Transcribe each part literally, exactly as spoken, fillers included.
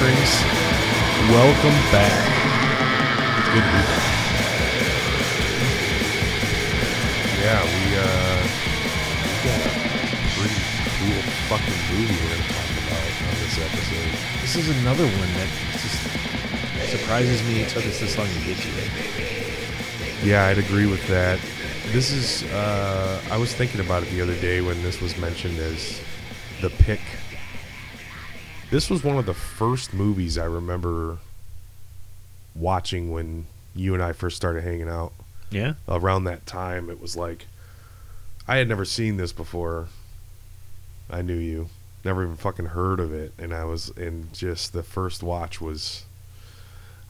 things. Welcome back. It's good to be back. Yeah, we uh, got a pretty cool fucking movie we're gonna talk about on this episode. This is another one that just surprises me. It took us this long to get to it. Yeah, I'd agree with that. This is, uh, I was thinking about it the other day when this was mentioned as the pick. This was one of the first movies I remember watching when you and I first started hanging out. Yeah. Around that time, it was like, I had never seen this before. I knew you. Never even fucking heard of it. And I was, and just the first watch was,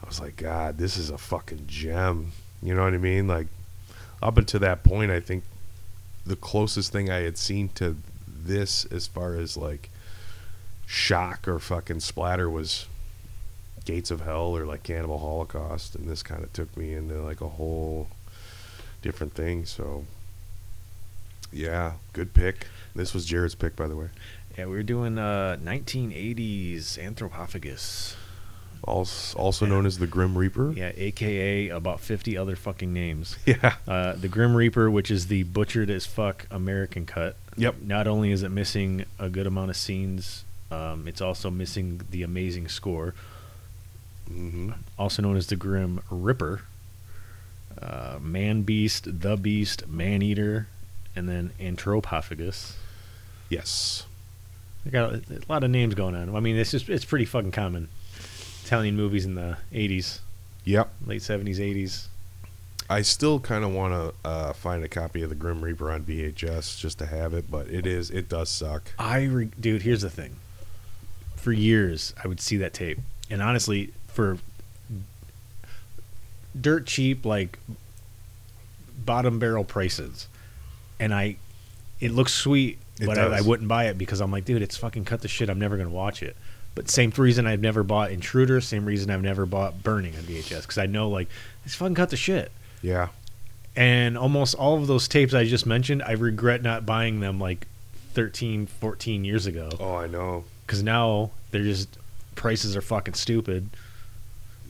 I was like, God, this is a fucking gem. You know what I mean? Like, up until that point, I think the closest thing I had seen to this as far as like shock or fucking splatter was Gates of Hell or like Cannibal Holocaust, and this kind of took me into like a whole different thing. So yeah, good pick. This was Jared's pick, by the way. Yeah, we were doing uh, nineteen eighties Anthropophagus. Also, also yeah. known as the Grim Reaper. Yeah, a k a about fifty other fucking names. Yeah. Uh, the Grim Reaper, which is the butchered-as-fuck American cut. Yep. Not only is it missing a good amount of scenes, um, it's also missing the amazing score. Mm-hmm. Also known as the Grim Ripper, uh, Man-Beast, The Beast, Man-Eater, and then Anthropophagus. Yes. I got a, a lot of names going on. I mean, it's just it's pretty fucking common. Italian movies in the eighties. Yep. Late seventies, eighties. I still kind of want to uh, find a copy of The Grim Reaper on V H S just to have it, but it is it does suck. I re- Dude, here's the thing. For years, I would see that tape. And honestly, for dirt cheap, like, bottom barrel prices. And I, it looks sweet, it but I, I wouldn't buy it because I'm like, dude, it's fucking cut to shit. I'm never going to watch it. But same reason I've never bought Intruder, same reason I've never bought Burning on V H S, because I know, like, it's fucking cut the shit. Yeah. And almost all of those tapes I just mentioned, I regret not buying them, like, thirteen, fourteen years ago. Oh, I know. Because now they're just, prices are fucking stupid.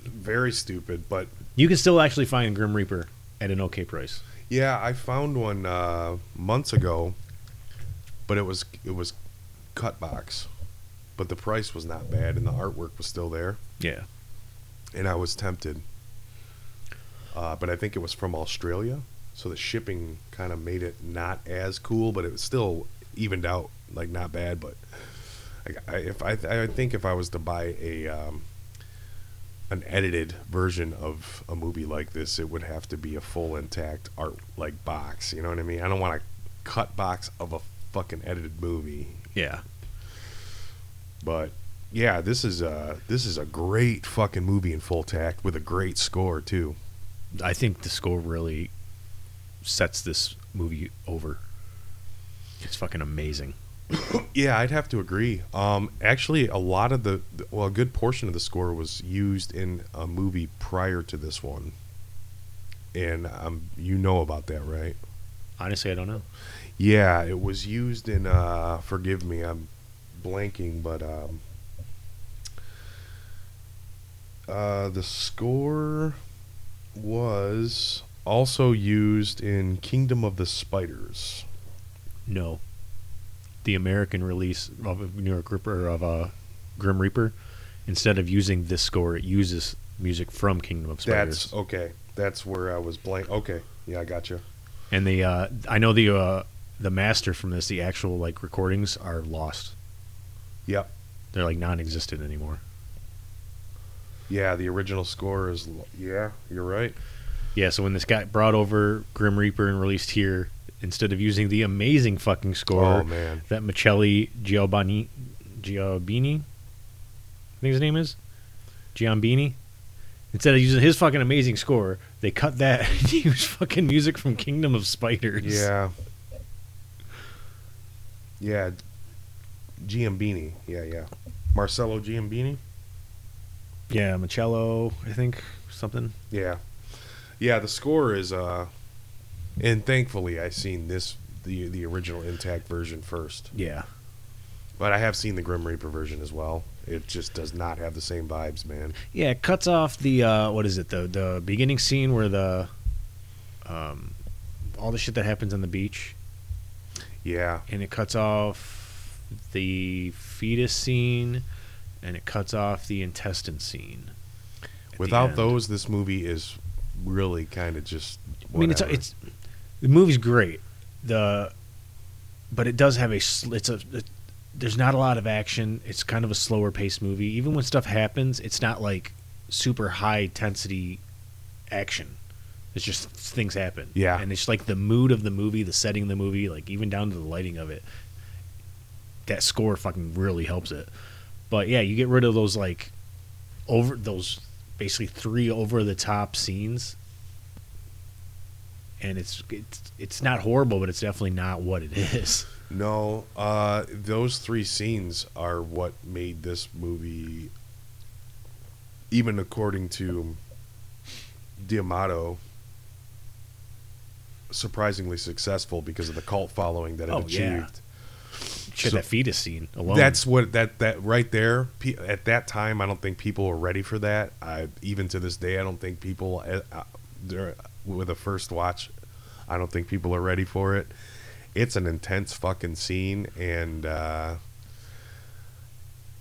Very stupid, but... You can still actually find Grim Reaper at an okay price. Yeah, I found one uh, months ago, but it was it was cut box. But the price was not bad, and the artwork was still there. Yeah. And I was tempted. Uh, but I think it was from Australia, so the shipping kind of made it not as cool, but it was still evened out, like not bad. But I, I, if I, I think if I was to buy a um, an edited version of a movie like this, it would have to be a full intact art like box. You know what I mean? I don't want a cut box of a fucking edited movie. Yeah. But yeah, this is a this is a great fucking movie in full tact with a great score too. I think the score really sets this movie over. It's fucking amazing. Yeah, I'd have to agree. Um, actually, a lot of the well, a good portion of the score was used in a movie prior to this one, and um, you know about that, right? Honestly, I don't know. Yeah, it was used in. Uh, forgive me, I'm. blanking, but um, uh, the score was also used in Kingdom of the Spiders. No, the American release of New York Ripper of uh, Grim Reaper, instead of using this score, it uses music from Kingdom of Spiders. That's okay. That's where I was blank. Okay, yeah, I gotcha. And the uh, I know the uh, the master from this, the actual like recordings are lost. Yep. They're like non-existent anymore. Yeah, the original score is... Yeah, you're right. Yeah, so when this guy brought over Grim Reaper and released here, instead of using the amazing fucking score oh, man. that Marcello Giombini... Giombini? I think his name is? Giombini? Instead of using his fucking amazing score, they cut that and used fucking music from Kingdom of Spiders. Yeah. Yeah, Giombini, yeah, yeah. Marcello Giombini? Yeah, Marcello, I think, something. Yeah. Yeah, the score is, uh, and thankfully I seen this, the the original intact version first. Yeah. But I have seen the Grim Reaper version as well. It just does not have the same vibes, man. Yeah, it cuts off the uh, what is it the the beginning scene where the um, all the shit that happens on the beach. Yeah, and it cuts off the fetus scene, and it cuts off the intestine scene. Without those, this movie is really kind of just. Whatever. I mean, it's it's the movie's great, the but it does have a it's a. It, There's not a lot of action. It's kind of a slower paced movie. Even when stuff happens, it's not like super high intensity action. It's just things happen. Yeah. And it's like the mood of the movie, the setting of the movie, like even down to the lighting of it. That score fucking really helps it. But yeah, you get rid of those like over those basically three over the top scenes. And it's it's it's not horrible, but it's definitely not what it is. No, uh, those three scenes are what made this movie, even according to D'Amato, surprisingly successful because of the cult following that it oh, achieved. Yeah. Shit, so that fetus scene alone. That's what that that right there. At that time, I don't think people were ready for that. I even to this day, I don't think people with a first watch, I don't think people are ready for it. It's an intense fucking scene, and uh,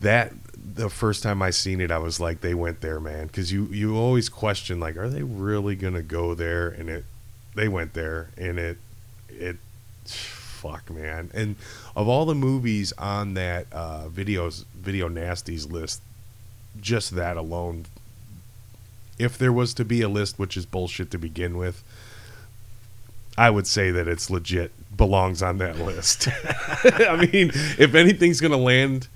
that the first time I seen it, I was like, they went there, man, because you, you always question, like, are they really gonna go there? And it, they went there, and it, it, fuck, man. And of all the movies on that uh, videos, Video Nasties list, just that alone, if there was to be a list, which is bullshit to begin with, I would say that it's legit. Belongs on that list. I mean, if anything's gonna land,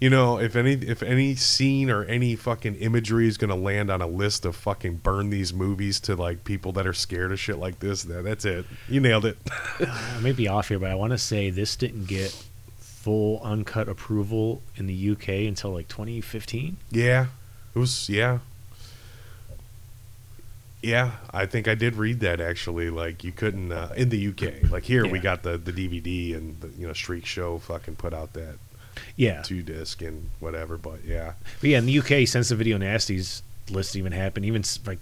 you know, if any if any scene or any fucking imagery is gonna land on a list of fucking burn these movies to like people that are scared of shit like this, then that's it. You nailed it. I may be off here, but I want to say this didn't get full uncut approval in the U K until like twenty fifteen. Yeah, it was. Yeah. Yeah, I think I did read that actually. Like you couldn't uh, in the U K. Like here, yeah. We got the, the D V D and the, you know, Shriek Show fucking put out that yeah two disc and whatever. But yeah, but yeah, in the U K, since the Video Nasties list even happened, even like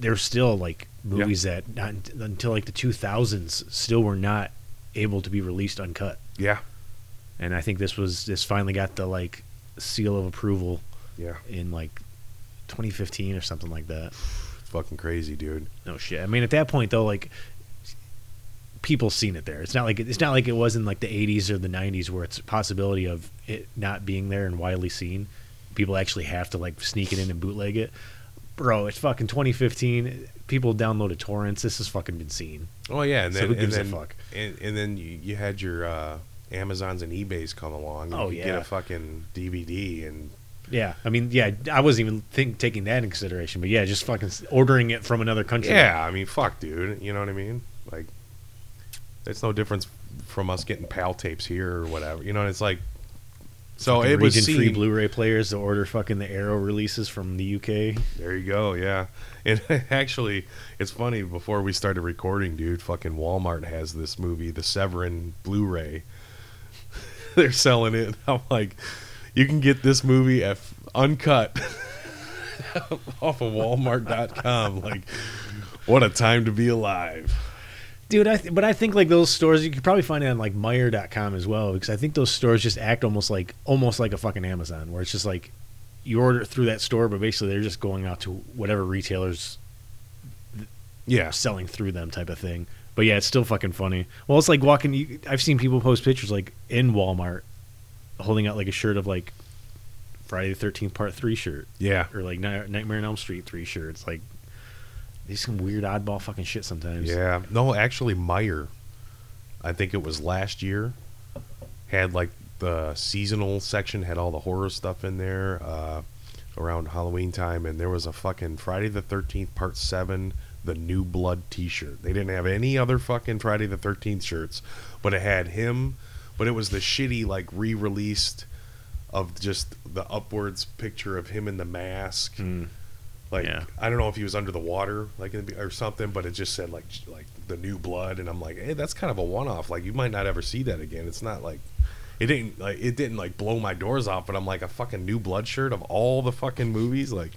there's still like movies yeah. that not until like the two thousands still were not able to be released uncut. Yeah, and I think this was this finally got the like seal of approval. Yeah, in like twenty fifteen or something like that. Fucking crazy, dude. No shit. I mean, at that point though, like people seen it there. It's not like it's not like it was in like the eighties or the nineties where it's a possibility of it not being there and widely seen. People actually have to like sneak it in and bootleg it. Bro, it's fucking twenty fifteen. People downloaded torrents. This has fucking been seen. Oh yeah, and then so who gives and then, a fuck? And, and then you, you had your uh, Amazons and eBays come along. And oh you yeah, get a fucking D V D and. Yeah, I mean, yeah, I wasn't even think, taking that into consideration, but yeah, just fucking ordering it from another country. Yeah, I mean, fuck, dude, you know what I mean? Like, it's no difference from us getting PAL tapes here or whatever. You know, it's like, so fucking it was seen. Region-free Blu-ray players to order fucking the Arrow releases from the U K. There you go, yeah. And actually, it's funny, before we started recording, dude, fucking Walmart has this movie, the Severin Blu-ray. They're selling it. I'm like... You can get this movie at uncut off of Walmart dot com. Like, what a time to be alive, dude! I th- but I think like those stores, you could probably find it on like Meyer dot com as well, because I think those stores just act almost like almost like a fucking Amazon, where it's just like you order through that store, but basically they're just going out to whatever retailers, yeah, selling through them type of thing. But yeah, it's still fucking funny. Well, it's like walking. You, I've seen people post pictures like in Walmart. Holding out like a shirt of like Friday the thirteenth Part three shirt, yeah, or like Nightmare on Elm Street three shirts. Like these some weird oddball fucking shit sometimes. Yeah, no, actually Meyer, I think it was last year, had like the seasonal section had all the horror stuff in there uh, around Halloween time, and there was a fucking Friday the thirteenth Part seven, The New Blood T-shirt. They didn't have any other fucking Friday the thirteenth shirts, but it had him. But it was the shitty, like, re-released of just the upwards picture of him in the mask. Mm. Like, yeah. I don't know if he was under the water like or something, but it just said, like, like the new blood. And I'm like, hey, that's kind of a one-off. Like, you might not ever see that again. It's not like it didn't like it didn't like blow my doors off, but I'm like, a fucking New Blood shirt of all the fucking movies, like,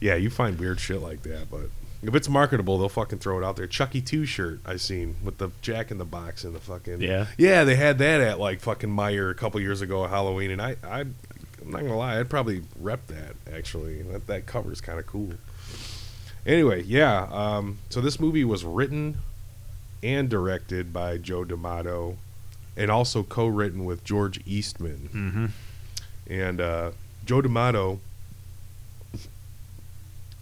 yeah, you find weird shit like that, but if it's marketable, they'll fucking throw it out there. Chucky two shirt I seen with the Jack in the Box and the fucking yeah yeah they had that at like fucking Meyer a couple years ago at Halloween, and I, I I'm not gonna lie, I'd probably rep that actually. That that cover's kind of cool. Anyway, yeah. Um, so this movie was written and directed by Joe D'Amato, and also co-written with George Eastman. Mm-hmm. And uh, Joe D'Amato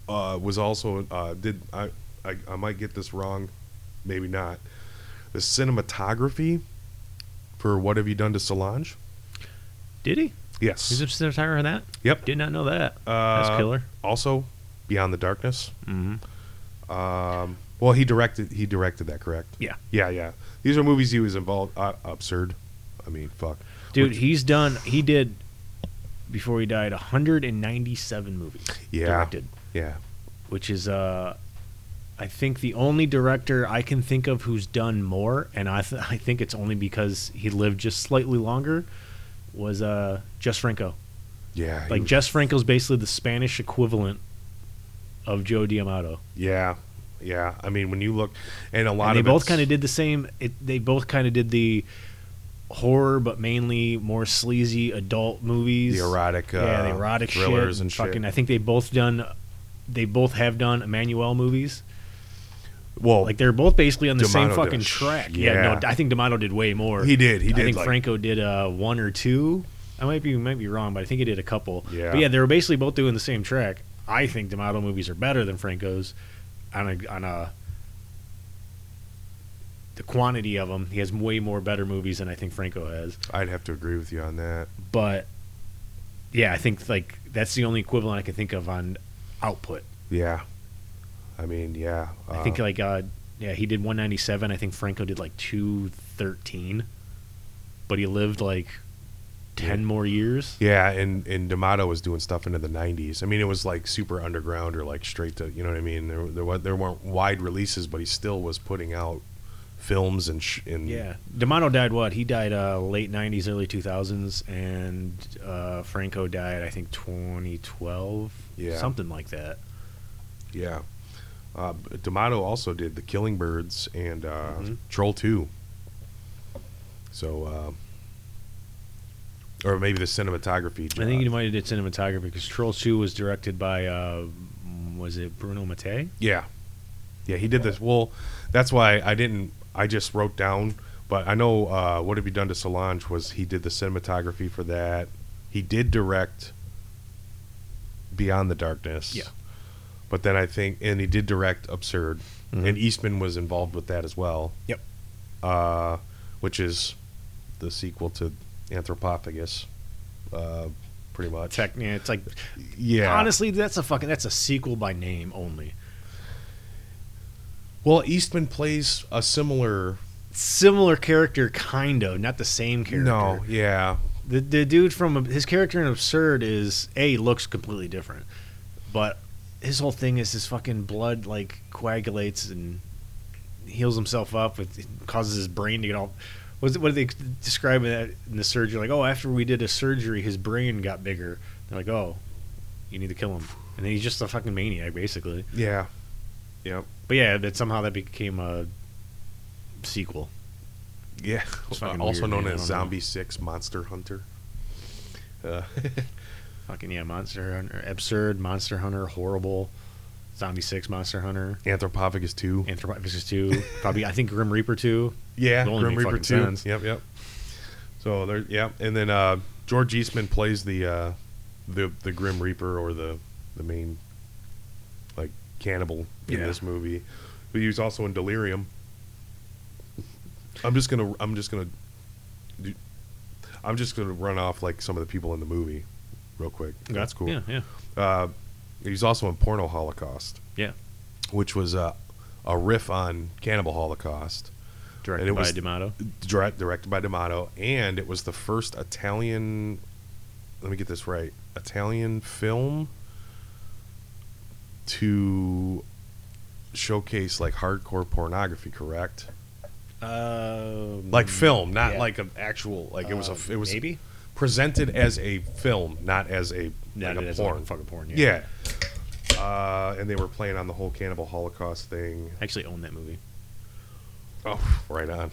uh, was also uh, did I, I I might get this wrong, maybe not. The cinematography for What Have You Done to Solange? Did he? Yes. He's a cinematographer on that? Yep. Did not know that. Uh, That's killer. Also, Beyond the Darkness. Mm-hmm. Um, well, he directed. He directed that, correct? Yeah. Yeah, yeah. These are movies he was involved. Uh, absurd. I mean, fuck. Dude, Which, he's done. He did before he died one hundred ninety-seven movies. Yeah. Directed. Yeah. Which is, uh, I think, the only director I can think of who's done more, and I th- I think it's only because he lived just slightly longer. Was uh, Jess Franco. Yeah. Like was... Jess Franco's basically the Spanish equivalent of Joe D'Amato. Yeah, yeah. I mean, when you look, and a lot and they of they both kind of did the same. It, they both kind of did the horror, but mainly more sleazy adult movies, the erotic, uh, yeah, the erotic thrillers shit, and fucking. Shit. I think they both done. They both have done Emmanuel movies. Well, like they're both basically on the D'Amato same fucking did. track. Yeah. yeah, no, I think D'Amato did way more. He did. He did. I think like, Franco did uh, one or two. I might be might be wrong, but I think he did a couple. Yeah, but yeah, they were basically both doing the same track. I think D'Amato movies are better than Franco's on a, on a the quantity of them. He has way more better movies than I think Franco has. I'd have to agree with you on that. But, yeah, I think, like, that's the only equivalent I can think of on output. Yeah. I mean, yeah. Uh, I think, like, uh, yeah, he did one ninety-seven. I think Franco did, like, two thirteen. But he lived, like... ten more years. Yeah, and, and D'Amato was doing stuff into the nineties. I mean, it was like super underground or like straight to, you know what I mean? There there, was, there weren't wide releases, but he still was putting out films and... Sh- and yeah. D'Amato died what? He died uh, late nineties, early two thousands, and uh, Franco died, I think, twenty twelve. Yeah. Something like that. Yeah. Uh, D'Amato also did The Killing Birds and uh, mm-hmm. Troll Two. So... Uh, Or maybe the cinematography. Job. I think he might have did cinematography because Troll Two was directed by, uh, was it Bruno Mattei? Yeah, yeah, he did this. Well, that's why I didn't. I just wrote down, but I know uh, What Have You Done to Solange was he did the cinematography for that. He did direct Beyond the Darkness. Yeah, but then I think, and he did direct Absurd, mm-hmm. and Eastman was involved with that as well. Yep, uh, which is the sequel to. Anthropophagus, uh, pretty much. Tech, yeah, it's like, yeah. Honestly, that's a fucking that's a sequel by name only. Well, Eastman plays a similar, similar character, kind of, not the same character. No, yeah. The the dude from his character in Absurd is a looks completely different, but his whole thing is his fucking blood like coagulates and heals himself up with causes his brain to get all. What did they describe in the surgery? Like, oh, after we did a surgery, his brain got bigger. They're like, oh, you need to kill him. And then he's just a fucking maniac, basically. Yeah. Yep. But yeah, that somehow that became a sequel. Yeah. Uh, also weird, known man. as Zombie know. six, Monster Hunter. Uh. Fucking, yeah, Monster Hunter. Absurd, Monster Hunter, horrible. Zombie six, Monster Hunter. Anthropophagus two. Anthropophagus two. Probably, I think Grim Reaper two. Yeah, Grim Reaper two. Sense. Yep, yep. So there, yeah, and then uh, George Eastman plays the uh, the the Grim Reaper or the the main like cannibal in yeah. this movie. But he was also in Delirium. I'm just gonna I'm just gonna do, I'm just gonna run off like some of the people in the movie, real quick. Okay. That's cool. Yeah, yeah. Uh, he was also in Porno Holocaust. Yeah, which was uh, a riff on Cannibal Holocaust. Directed by D'Amato. Direct, directed by D'Amato, and it was the first Italian. Let me get this right. Italian film to showcase like hardcore pornography, correct? Um, like film, not yeah. like an actual. Like it was a. It was maybe presented as a film, not as a not like a as porn. A fucking porn. Yeah. yeah. Uh, and they were playing on the whole Cannibal Holocaust thing. I actually own that movie. Oh, right on.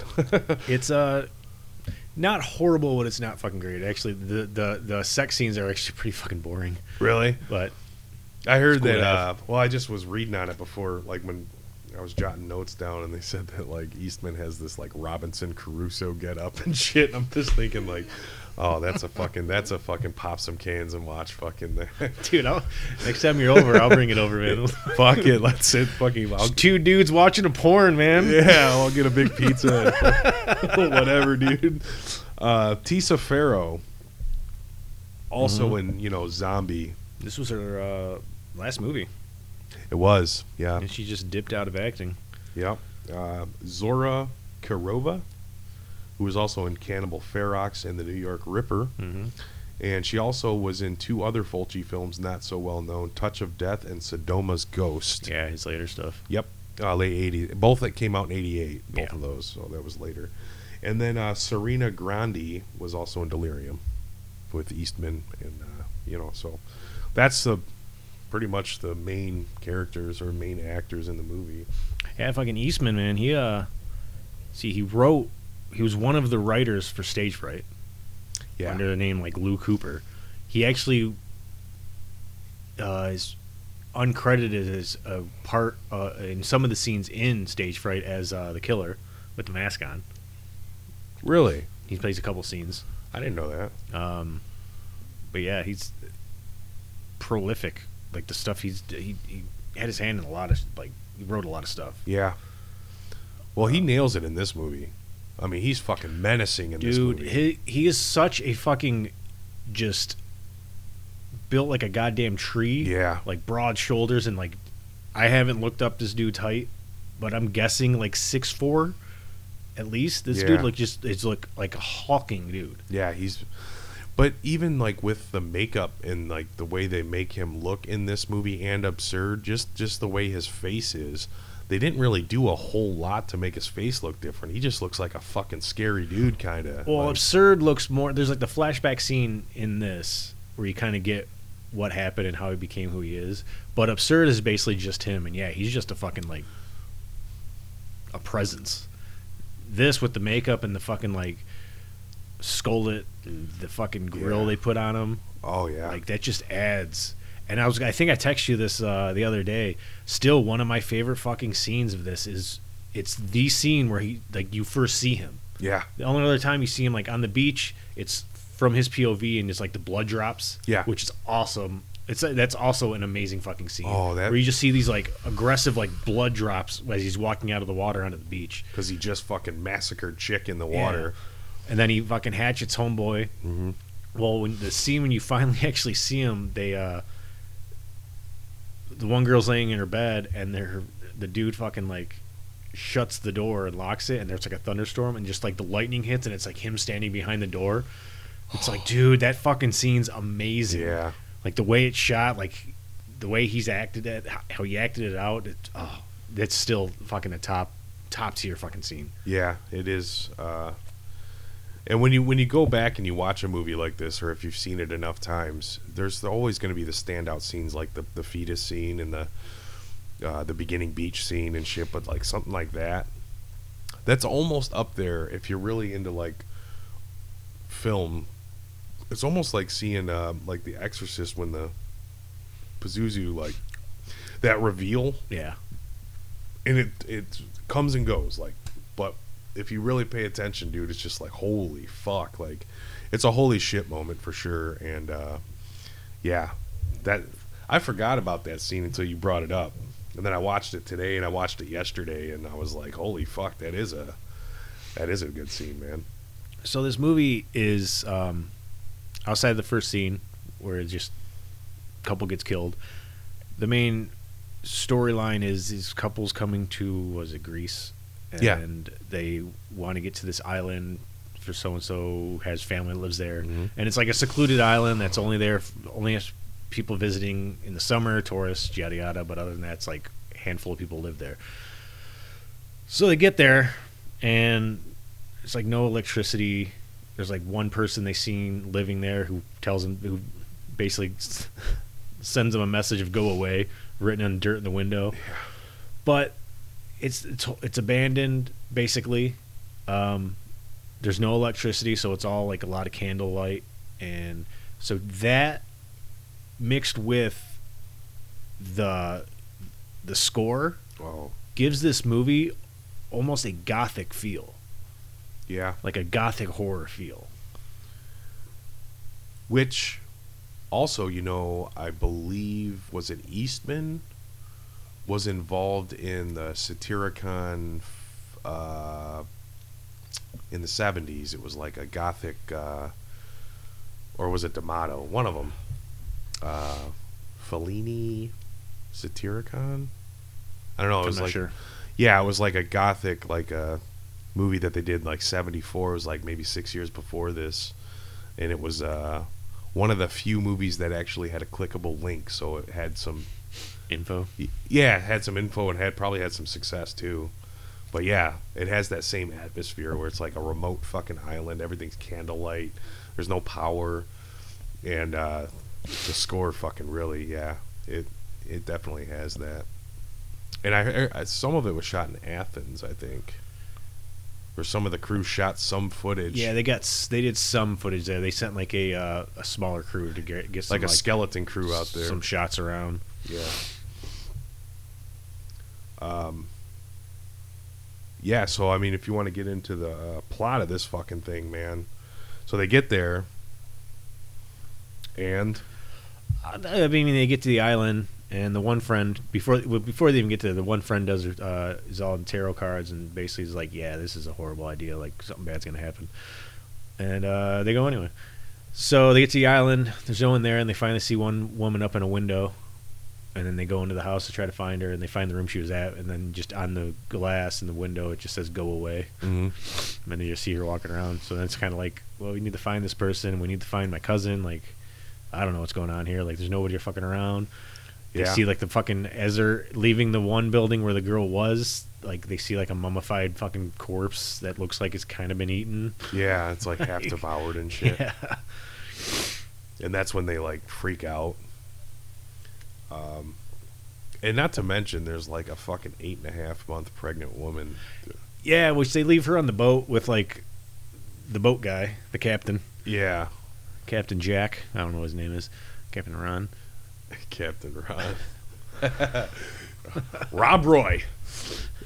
It's uh, not horrible, but it's not fucking great. Actually, the the the sex scenes are actually pretty fucking boring. Really? But I heard cool that. Uh, well, I just was reading on it before, like when. I was jotting notes down, and they said that like Eastman has this like Robinson Crusoe get up and shit. And I'm just thinking like, oh, that's a fucking that's a fucking pop some cans and watch fucking that. Dude, I'll, next time you're over, I'll bring it over, man. Fuck it, let's sit fucking. I'll, two dudes watching a porn, man. Yeah, I'll get a big pizza, and whatever, dude. Uh, Tisa Farrow, also mm-hmm. in you know Zombie. This was her uh, last movie. It was, yeah. And she just dipped out of acting. Yeah. Uh, Zora Kirova, who was also in Cannibal Ferox and the New York Ripper. Mm-hmm. And she also was in two other Fulci films not so well known, Touch of Death and Sodoma's Ghost. Yeah, his later stuff. Yep. Uh, late eighties. Both that came out in eighty-eight, both yeah. of those. So that was later. And then uh, Serena Grandi was also in Delirium with Eastman. And, uh, you know, so that's the... pretty much the main characters or main actors in the movie. Yeah, fucking Eastman, man. He, uh... See, he wrote... He was one of the writers for Stage Fright. Yeah. Under the name, like, Lou Cooper. He actually uh, is uncredited as a part uh, in some of the scenes in Stage Fright as uh, the killer with the mask on. Really? He plays a couple scenes. I didn't know that. Um, but, yeah, he's prolific. Like the stuff he's he, he had his hand in a lot of like he wrote a lot of stuff. Yeah. Well, he um, nails it in this movie. I mean, he's fucking menacing in dude, this movie. Dude, he he is such a fucking just built like a goddamn tree. Yeah. Like broad shoulders and like I haven't looked up this dude's height, but I'm guessing like six foot four at least. This yeah. dude like just it's like like a hulking dude. Yeah, he's. But even, like, with the makeup and, like, the way they make him look in this movie and Absurd, just, just the way his face is, they didn't really do a whole lot to make his face look different. He just looks like a fucking scary dude, kind of. Well, like. Absurd looks more... There's, like, the flashback scene in this where you kind of get what happened and how he became who he is. But Absurd is basically just him. And, yeah, he's just a fucking, like, a presence. This with the makeup and the fucking, like... Skullet, the fucking grill yeah. they put on him. Oh yeah, like that just adds. And I was, I think I texted you this uh, the other day. Still, one of my favorite fucking scenes of this is it's the scene where he like you first see him. Yeah. The only other time you see him like on the beach, it's from his P O V and it's like the blood drops. Yeah. Which is awesome. It's that's also an amazing fucking scene. Oh, that where you just see these like aggressive like blood drops as he's walking out of the water onto the beach because he just fucking massacred chick in the water. Yeah. And then he fucking hatchets homeboy. Mm-hmm. Well, when the scene when you finally actually see him, they uh, the one girl's laying in her bed, and they're, the dude fucking like shuts the door and locks it, and there's like a thunderstorm, and just like the lightning hits, and it's like him standing behind the door. It's like, dude, that fucking scene's amazing. Yeah, like the way it's shot, like the way he's acted it, how he acted it out. It, oh, it's still fucking a top top tier fucking scene. Yeah, it is. Uh... And when you when you go back and you watch a movie like this, or if you've seen it enough times, there's always going to be the standout scenes, like the, the fetus scene and the uh, the beginning beach scene and shit. But like something like that, that's almost up there if you're really into like film. It's almost like seeing uh, like The Exorcist when the Pazuzu like that reveal. Yeah, and it it comes and goes like, but. If you really pay attention, dude, it's just like, holy fuck. Like, it's a holy shit moment for sure. And, uh, yeah, that I forgot about that scene until you brought it up. And then I watched it today and I watched it yesterday and I was like, holy fuck, that is a, that is a good scene, man. So this movie is, um, outside of the first scene where it's just a couple gets killed. The main storyline is these couples coming to, was it Greece? And yeah. they want to get to this island for so-and-so has family that lives there. Mm-hmm. And it's like a secluded island that's only there, only has people visiting in the summer, tourists, yada, yada. But other than that, it's like a handful of people live there. So they get there, and it's like no electricity. There's like one person they seen living there who tells him, who basically sends him a message of "go away" written on dirt in the window. Yeah. But it's it's it's abandoned basically. Um, there's no electricity, so it's all like a lot of candlelight, and so that mixed with the the score Whoa. gives this movie almost a gothic feel. Yeah. Like a gothic horror feel. Which also, you know, I believe, was it Eastman was involved in the Satyricon uh, in the seventies. It was like a gothic, uh, or was it D'Amato? One of them. Uh, Fellini Satyricon? I don't know. It was I'm not like, sure. Yeah, it was like a gothic, like a movie that they did in like seventy-four. It was like maybe six years before this, and it was uh, one of the few movies that actually had a clickable link, so it had some info. Yeah, it had some info and had probably had some success too. But yeah, it has that same atmosphere where it's like a remote fucking island. Everything's candlelight. There's no power, and uh, the score fucking really, yeah, it it definitely has that. And I, I some of it was shot in Athens, I think. Where some of the crew shot some footage. Yeah, they got they did some footage there. They sent like a uh, a smaller crew to get, get some, like a like, skeleton crew out there. Some shots around. Yeah. Um. Yeah, so I mean, if you want to get into the uh, plot of this fucking thing, man. So they get there, and I mean, they get to the island, and the one friend before before they even get to the one friend does uh, is all in tarot cards, and basically is like, yeah, this is a horrible idea, like something bad's gonna happen, and uh, they go anyway. So they get to the island, there's no one there, and they finally see one woman up in a window, and then they go into the house to try to find her, and they find the room she was at, and then just on the glass in the window it just says "go away," mm-hmm. and then you just see her walking around. So then it's kind of like, well, we need to find this person, we need to find my cousin, like I don't know what's going on here, like there's nobody here fucking around. They yeah. see, like, the fucking, as they're leaving the one building where the girl was, like, they see, like, a mummified fucking corpse that looks like it's kind of been eaten. Yeah, it's, like, half devoured and shit. Yeah. And that's when they, like, freak out. Um, and not to mention, there's, like, a fucking eight and a half month pregnant woman. Yeah, which they leave her on the boat with, like, the boat guy, the captain. Yeah. Captain Jack. I don't know what his name is. Captain Ron. Captain Ron. Rob Roy.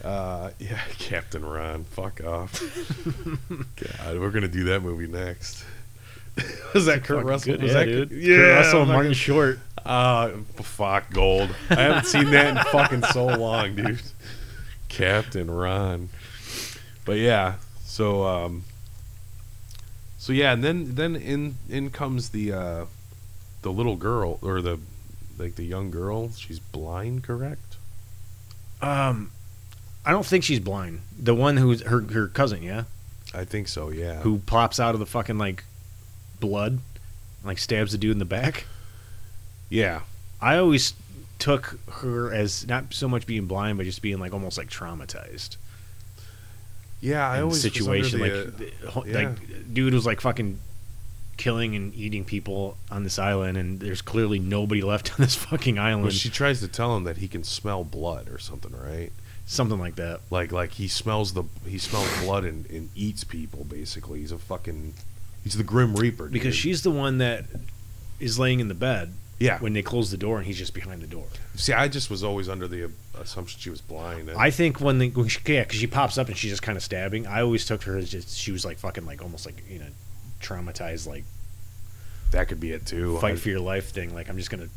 Uh, yeah, Captain Ron. Fuck off. God, we're going to do that movie next. Was that Kurt Russell? Good, was yeah, that dude. Yeah, Kurt Russell and Martin Short. Uh, fuck, gold. I haven't seen that in fucking so long, dude. Captain Ron. But yeah, so, um, so yeah, and then, then in, in comes the, uh, the little girl, or the like the young girl, she's blind, correct? Um, I don't think she's blind. The one who's her her cousin, yeah. I think so, yeah. Who pops out of the fucking like blood, and, like stabs the dude in the back. Yeah, I always took her as not so much being blind, but just being like almost like traumatized. Yeah, I always situation was under the, like uh, the, yeah. like dude was like fucking killing and eating people on this island, and there's clearly nobody left on this fucking island. Well, she tries to tell him that he can smell blood or something, right? Something like that. Like, like he smells the he smells blood and, and eats people. Basically, he's a fucking he's the Grim Reaper. Dude. Because she's the one that is laying in the bed. Yeah. When they close the door, and he's just behind the door. See, I just was always under the assumption she was blind. And I think when the when she, yeah, because she pops up and she's just kind of stabbing. I always took her as just she was like fucking like almost like you know. traumatized, like that could be it too. Fight for your life thing, like I'm just gonna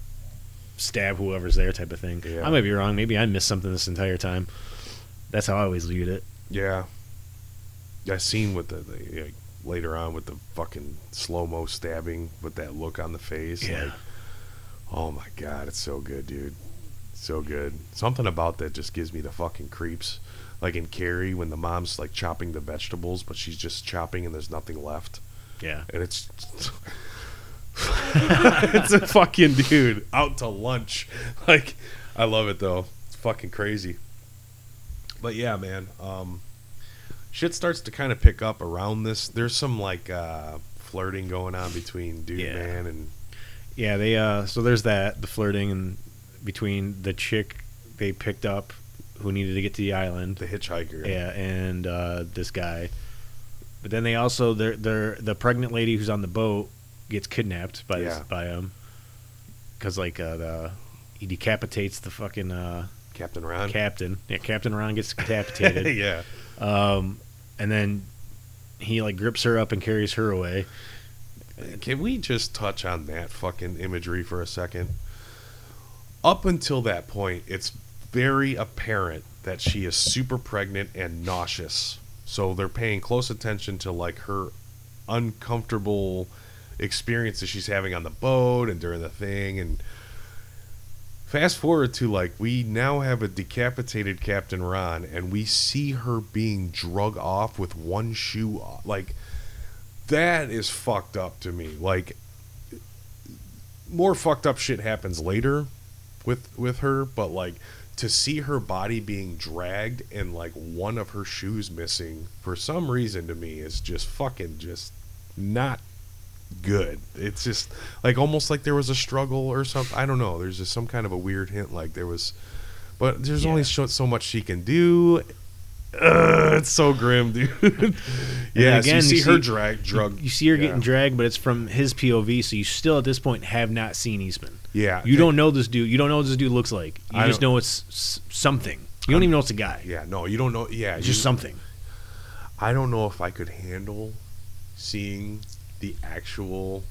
stab whoever's there type of thing. Yeah. I might be wrong. Maybe I missed something this entire time. That's how I always viewed it. Yeah, that scene with the, the like, later on with the fucking slow mo stabbing with that look on the face. Yeah. Like, oh my god, it's so good, dude. So good. Something about that just gives me the fucking creeps. Like in Carrie, when the mom's like chopping the vegetables, but she's just chopping and there's nothing left. Yeah. And it's it's a fucking dude out to lunch. Like, I love it though. It's fucking crazy. But yeah, man. Um, shit starts to kind of pick up around this. There's some like uh, flirting going on between Dude yeah. Man and yeah, they uh so there's that the flirting and between the chick they picked up who needed to get to the island, the hitchhiker. Yeah, and uh, this guy. But then they also they're, they're the pregnant lady who's on the boat gets kidnapped by yeah. this, by him. Cuz like uh, the he decapitates the fucking uh, Captain Ron. Captain. Yeah, Captain Ron gets decapitated. yeah. Um, and then he like grips her up and carries her away. Can we just touch on that fucking imagery for a second? Up until that point, it's very apparent that she is super pregnant and nauseous. So they're paying close attention to like her uncomfortable experiences she's having on the boat and during the thing. And fast forward to like we now have a decapitated Captain Ron, and we see her being drug off with one shoe off. Like that is fucked up to me. Like more fucked up shit happens later with with her, but like to see her body being dragged and like one of her shoes missing for some reason to me is just fucking just not good. It's just like almost like there was a struggle or something. I don't know. There's just some kind of a weird hint like there was, but there's yeah. only so, so much she can do. Uh, it's so grim, dude. yeah, again, so you see you her see, drag, drug. You see her yeah. getting dragged, but it's from his P O V. So you still at this point have not seen Eastman. Yeah, you don't know this dude. You don't know what this dude looks like. You I just know it's something. You don't I'm, even know it's a guy. Yeah, no, you don't know. Yeah, it's you, just something. I don't know if I could handle seeing the actual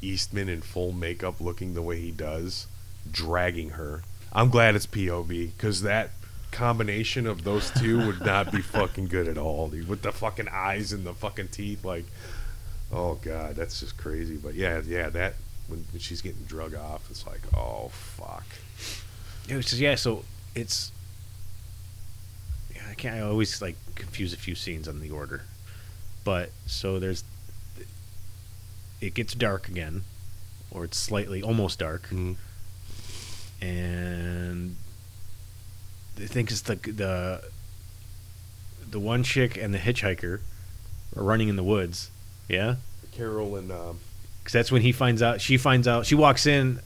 Eastman in full makeup looking the way he does, dragging her. I'm glad it's P O V, because that combination of those two would not be fucking good at all, dude. With the fucking eyes and the fucking teeth, like, oh god, that's just crazy. But yeah, yeah, that, when, when she's getting drug off, it's like, oh fuck. It was just, yeah, so it's, yeah, I can't, I always like confuse a few scenes on the order. But, so there's, it gets dark again, or it's slightly, almost dark, mm-hmm. and I think it's the, the the one chick and the hitchhiker are running in the woods, yeah? Carol and... Because um... that's when he finds out, she finds out, she walks in,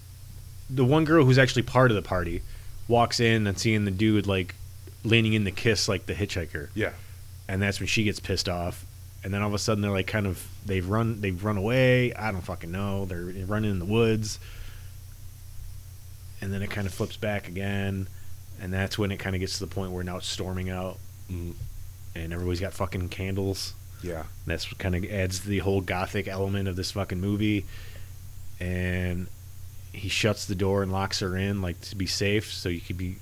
the one girl who's actually part of the party walks in and seeing the dude, like, leaning in to kiss, like, the hitchhiker. Yeah. And that's when she gets pissed off. And then all of a sudden they're like kind of they've run they've run away. I don't fucking know. They're running in the woods. And then it kind of flips back again, and that's when it kind of gets to the point where now it's storming out, mm. and everybody's got fucking candles. Yeah, and that's what kind of adds the whole gothic element of this fucking movie. And he shuts the door and locks her in, like to be safe, so you could be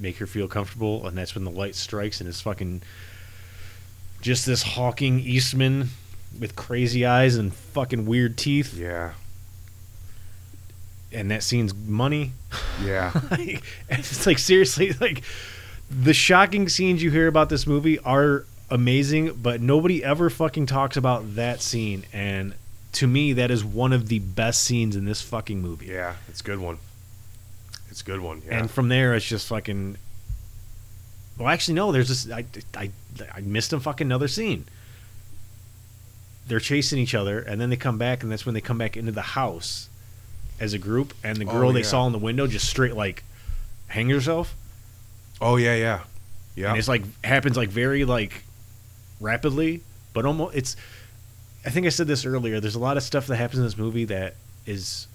make her feel comfortable. And that's when the light strikes, and it's fucking. Just this hawking Eastman with crazy eyes and fucking weird teeth. Yeah. And that scene's money. Yeah. like, it's like, seriously, like, the shocking scenes you hear about this movie are amazing, but nobody ever fucking talks about that scene. And to me, that is one of the best scenes in this fucking movie. Yeah, it's a good one. It's a good one, yeah. And from there, it's just fucking... Well, actually, no, there's this... I, I, I missed a fucking another scene. They're chasing each other, and then they come back, and that's when they come back into the house as a group, and the girl oh, yeah. they saw in the window just straight, like, hang herself. Oh, yeah, yeah. Yeah. And it's, like, happens, like, very, like, rapidly, but almost... It's... I think I said this earlier. There's a lot of stuff that happens in this movie that is...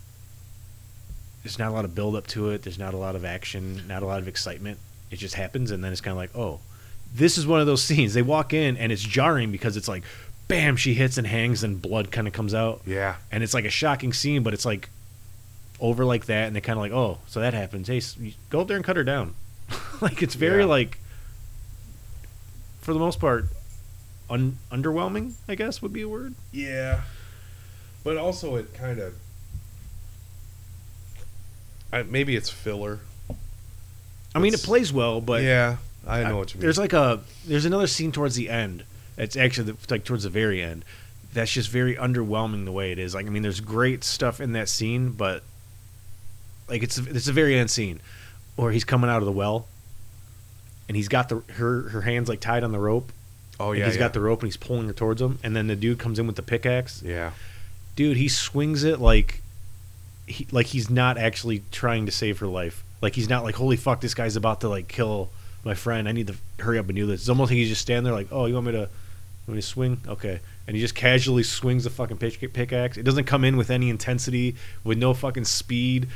There's not a lot of build-up to it. There's not a lot of action, not a lot of excitement. It just happens, and then it's kind of like, oh, this is one of those scenes. They walk in, and it's jarring because it's like, bam, she hits and hangs, and blood kind of comes out. Yeah. And it's like a shocking scene, but it's like over like that, and they're kind of like, oh, so that happens. Hey, go up there and cut her down. like, it's very, yeah. like, for the most part, un- underwhelming, I guess would be a word. Yeah. But also it kind of... I, maybe it's filler. I mean, it plays well, but yeah, I know what you mean. There's like a there's another scene towards the end. It's actually like towards the very end. That's just very underwhelming the way it is. Like, I mean, there's great stuff in that scene, but like it's it's a very end scene, or he's coming out of the well, and he's got the her her hands like tied on the rope. Oh yeah, and he's yeah. got the rope and he's pulling her towards him, and then the dude comes in with the pickaxe. Yeah, dude, he swings it like, he like he's not actually trying to save her life. Like he's not like, holy fuck, this guy's about to like kill my friend. I need to hurry up and do this. It's almost like he's just standing there like, oh, you want me to, you want me to swing? Okay, and he just casually swings the fucking pick, pickaxe. It doesn't come in with any intensity, with no fucking speed.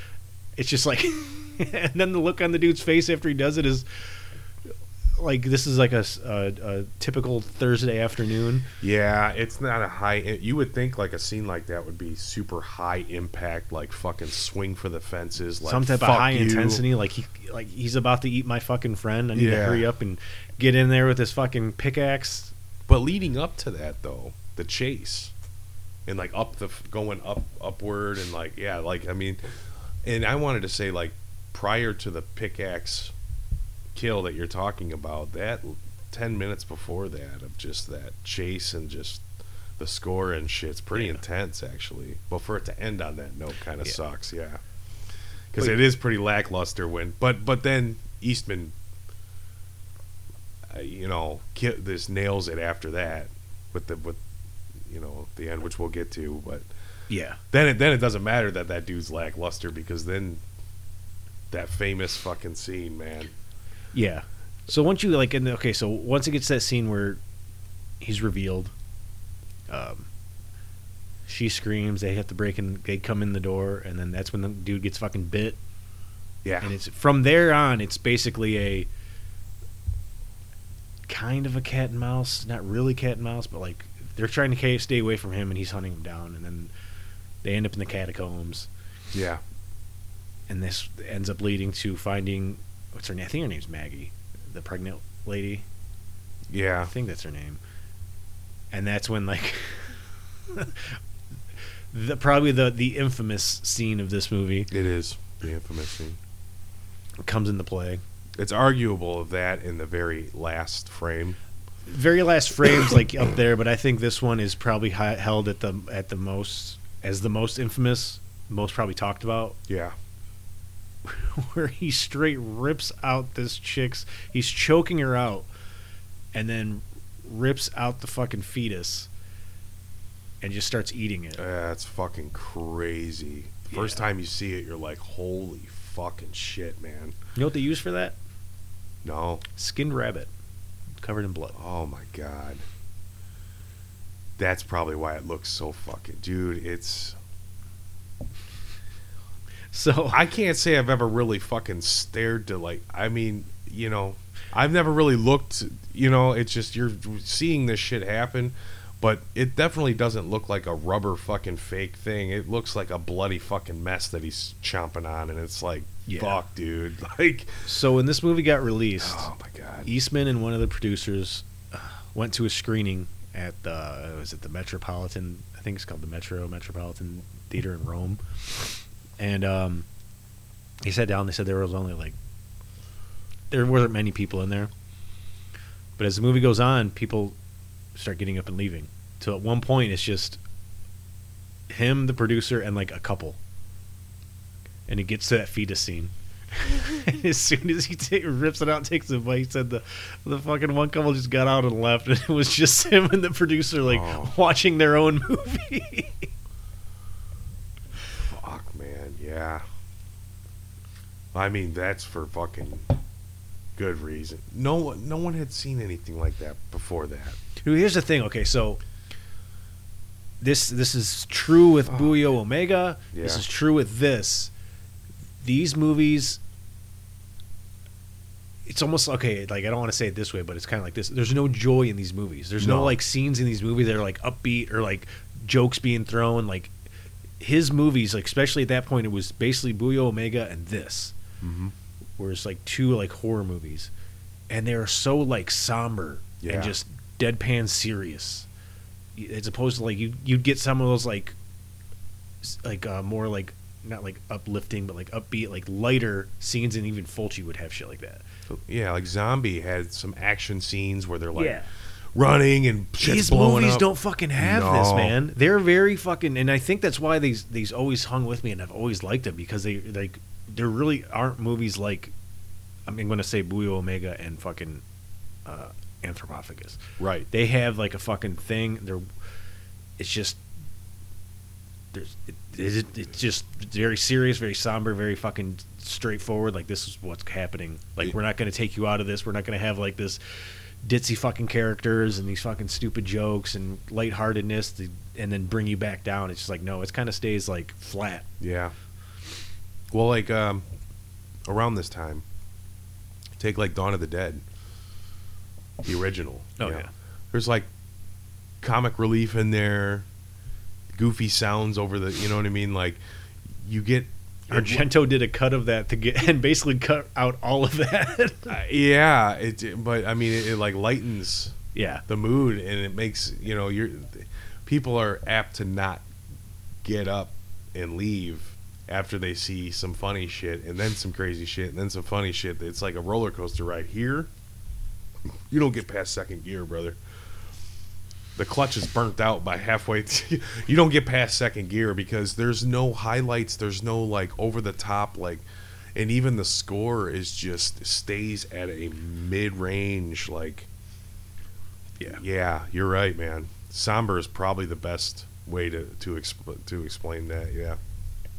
It's just like, and then the look on the dude's face after he does it is. Like this is like a, a, a typical Thursday afternoon. Yeah, it's not a high. You would think like a scene like that would be super high impact, like fucking swing for the fences, like some type of high you. intensity. Like he, like he's about to eat my fucking friend. I need yeah. to hurry up and get in there with this fucking pickaxe. But leading up to that though, the chase, and like up the going up upward and like yeah, like I mean, and I wanted to say like prior to the pickaxe kill that you're talking about, that ten minutes before that of just that chase and just the score and shit's pretty yeah. intense actually, but for it to end on that note kind of yeah. sucks. Yeah, because it is pretty lackluster when but but then Eastman uh, you know kill, this nails it after that with the with you know the end, which we'll get to, but yeah then it then it doesn't matter that that dude's lackluster, because then that famous fucking scene, man. Yeah, so once you like, and okay, so once it gets to that scene where he's revealed, um, she screams. They have to break in. They come in the door, and then that's when the dude gets fucking bit. Yeah, and it's from there on. It's basically a kind of a cat and mouse, not really cat and mouse, but like they're trying to stay away from him, and he's hunting them down, and then they end up in the catacombs. Yeah, and this ends up leading to finding. What's her name? I think her name's Maggie, the pregnant lady. Yeah, I think that's her name. And that's when, like, the probably the the infamous scene of this movie. It is the infamous scene. Comes into play. It's arguable of that in the very last frame. Very last frame's like up there, but I think this one is probably high, held at the at the most as the most infamous, most probably talked about. Yeah. Where he straight rips out this chick's, he's choking her out, and then rips out the fucking fetus and just starts eating it. That's fucking crazy. The yeah. first time you see it, you're like, holy fucking shit, man. You know what they use for that? No. Skinned rabbit covered in blood. Oh my god. That's probably why it looks so fucking, dude, it's... So I can't say I've ever really fucking stared to like, I mean, you know, I've never really looked, you know, it's just you're seeing this shit happen, but it definitely doesn't look like a rubber fucking fake thing. It looks like a bloody fucking mess that he's chomping on, and it's like, yeah. fuck, dude. Like, so when this movie got released, oh my god, Eastman and one of the producers went to a screening at the, was it the Metropolitan, I think it's called the Metro, Metropolitan Theater in Rome. And um, he sat down. They said there was only like there weren't many people in there. But as the movie goes on, people start getting up and leaving. So at one point, it's just him, the producer, and like a couple. And it gets to that fetus scene. And as soon as he t- rips it out, takes a bite, he said the the fucking one couple just got out and left, and it was just him and the producer like oh. watching their own movie. Yeah, I mean that's for fucking good reason. No one, no one had seen anything like that before that. Here's the thing. Okay, so this this is true with oh, Buio Omega. Yeah. This is true with this. These movies, it's almost okay. Like I don't want to say it this way, but it's kind of like this. There's no joy in these movies. There's no, no like scenes in these movies that are like upbeat or like jokes being thrown like. His movies, like especially at that point, it was basically Buio Omega and this, mm-hmm. where it's like two like horror movies, and they are so like somber yeah. and just deadpan serious, as opposed to like you you'd get some of those like like uh, more like not like uplifting but like upbeat like lighter scenes, and even Fulci would have shit like that. Yeah, like Zombie had some action scenes where they're like. Yeah. Running and shit's these blowing movies up. Don't fucking have no. this, man. They're very fucking, and I think that's why these these always hung with me, and I've always liked them because they like there really aren't movies like I'm going to say Buio Omega and fucking uh, Anthropophagus. Right. They have like a fucking thing. They're, it's just, there's, it, it, it's just very serious, very somber, very fucking straightforward. Like, this is what's happening. Like, yeah. We're not going to take you out of this. We're not going to have like this ditzy fucking characters and these fucking stupid jokes and lightheartedness to, and then bring you back down. It's just like, no, it kind of stays like flat. Yeah. Well, like, um, around this time, take like Dawn of the Dead, the original. Oh, yeah. yeah. There's like comic relief in there, goofy sounds over the, you know what I mean? Like, you get... Argento did a cut of that to get and basically cut out all of that. uh, yeah, it, but I mean, it, it like lightens yeah. the mood, and it makes, you know, you're, people are apt to not get up and leave after they see some funny shit, and then some crazy shit, and then some funny shit. It's like a roller coaster ride. Here, you don't get past second gear, brother. The clutch is burnt out by halfway. T- you don't get past second gear because there's no highlights. There's no like over the top, like, and even the score is just stays at a mid range. Like, yeah, yeah, you're right, man. Somber is probably the best way to to exp- to explain that. Yeah.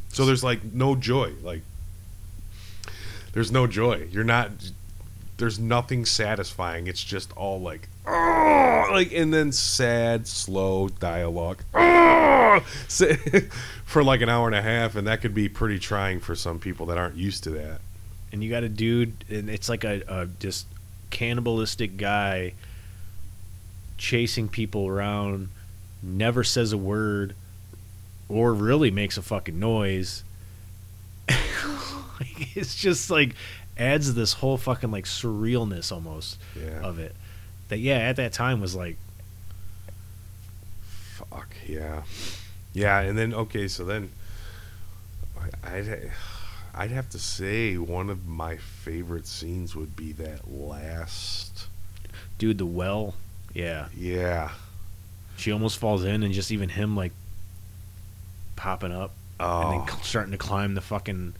So there's like no joy. Like, there's no joy. You're not. There's nothing satisfying. It's just all like, oh, like, and then sad, slow dialogue, oh, for like an hour and a half, and that could be pretty trying for some people that aren't used to that. And you got a dude, and it's like a, a just cannibalistic guy chasing people around, never says a word, or really makes a fucking noise. Like, it's just like. Adds this whole fucking like surrealness almost yeah. of it that yeah at that time was like fuck yeah yeah and then okay so then I'd, I'd have to say one of my favorite scenes would be that last dude the well yeah yeah she almost falls in, and just even him like popping up oh. and then starting to climb the fucking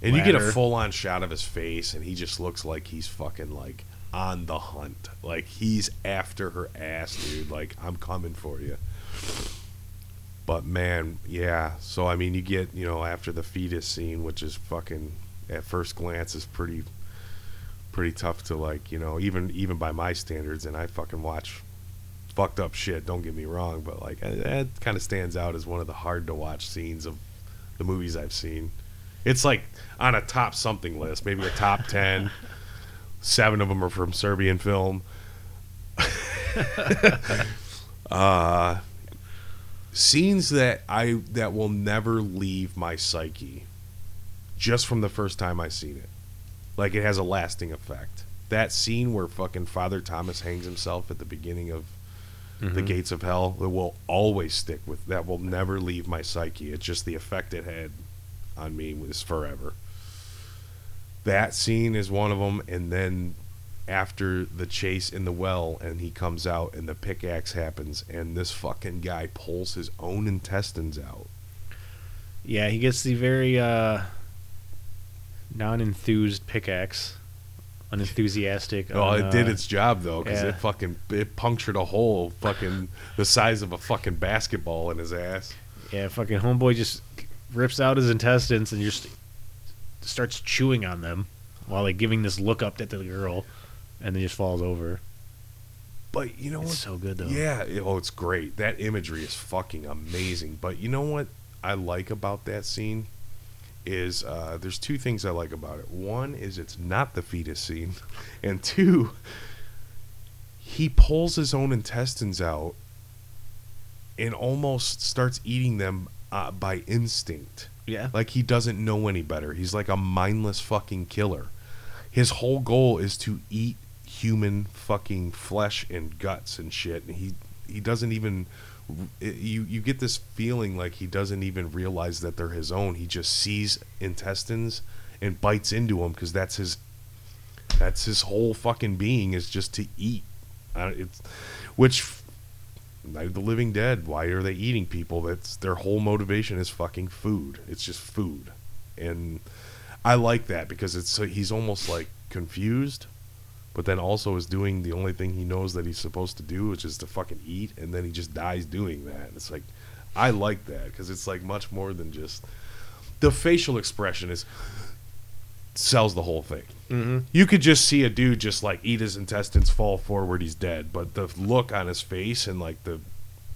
And ladder. You get a full-on shot of his face, and he just looks like he's fucking, like, on the hunt. Like, he's after her ass, dude. Like, I'm coming for you. But, man, yeah. So, I mean, you get, you know, after the fetus scene, which is fucking, at first glance, is pretty pretty tough to, like, you know, even, even by my standards, and I fucking watch fucked up shit, don't get me wrong, but, like, that kind of stands out as one of the hard-to-watch scenes of the movies I've seen. It's like on a top something list, maybe a top ten. Seven of them are from Serbian film. uh, scenes that I that will never leave my psyche, just from the first time I seen it. Like, it has a lasting effect. That scene where fucking Father Thomas hangs himself at the beginning of mm-hmm. The Gates of Hell, that will always stick with. That will never leave my psyche. It's just the effect it had on me was forever. That scene is one of them, and then after the chase in the well, and he comes out, and the pickaxe happens, and this fucking guy pulls his own intestines out. Yeah, he gets the very uh, non-enthused pickaxe, unenthusiastic. Well, on, it did uh, its job though, because yeah. it fucking it punctured a hole fucking the size of a fucking basketball in his ass. Yeah, fucking homeboy just rips out his intestines and just starts chewing on them while like giving this look up at the girl, and then just falls over. But you know what? It's so good though. Yeah, it, oh, it's great. That imagery is fucking amazing. But you know what I like about that scene is uh, there's two things I like about it. One is it's not the fetus scene, and two, he pulls his own intestines out and almost starts eating them. Uh, by instinct. Yeah. Like, he doesn't know any better. He's like a mindless fucking killer. His whole goal is to eat human fucking flesh and guts and shit. And he, he doesn't even... You, you get this feeling like he doesn't even realize that they're his own. He just sees intestines and bites into them because that's his... That's his whole fucking being, is just to eat. Uh, it's, which... Night of the Living Dead, why are they eating people? That's their whole motivation, is fucking food. It's just food. And I like that because it's so, he's almost like confused, but then also is doing the only thing he knows that he's supposed to do, which is to fucking eat, and then he just dies doing that. It's like, I like that, because it's like much more than just... The facial expression is... sells the whole thing. Mm-hmm. You could just see a dude just like eat his intestines, fall forward, he's dead. But the look on his face and like the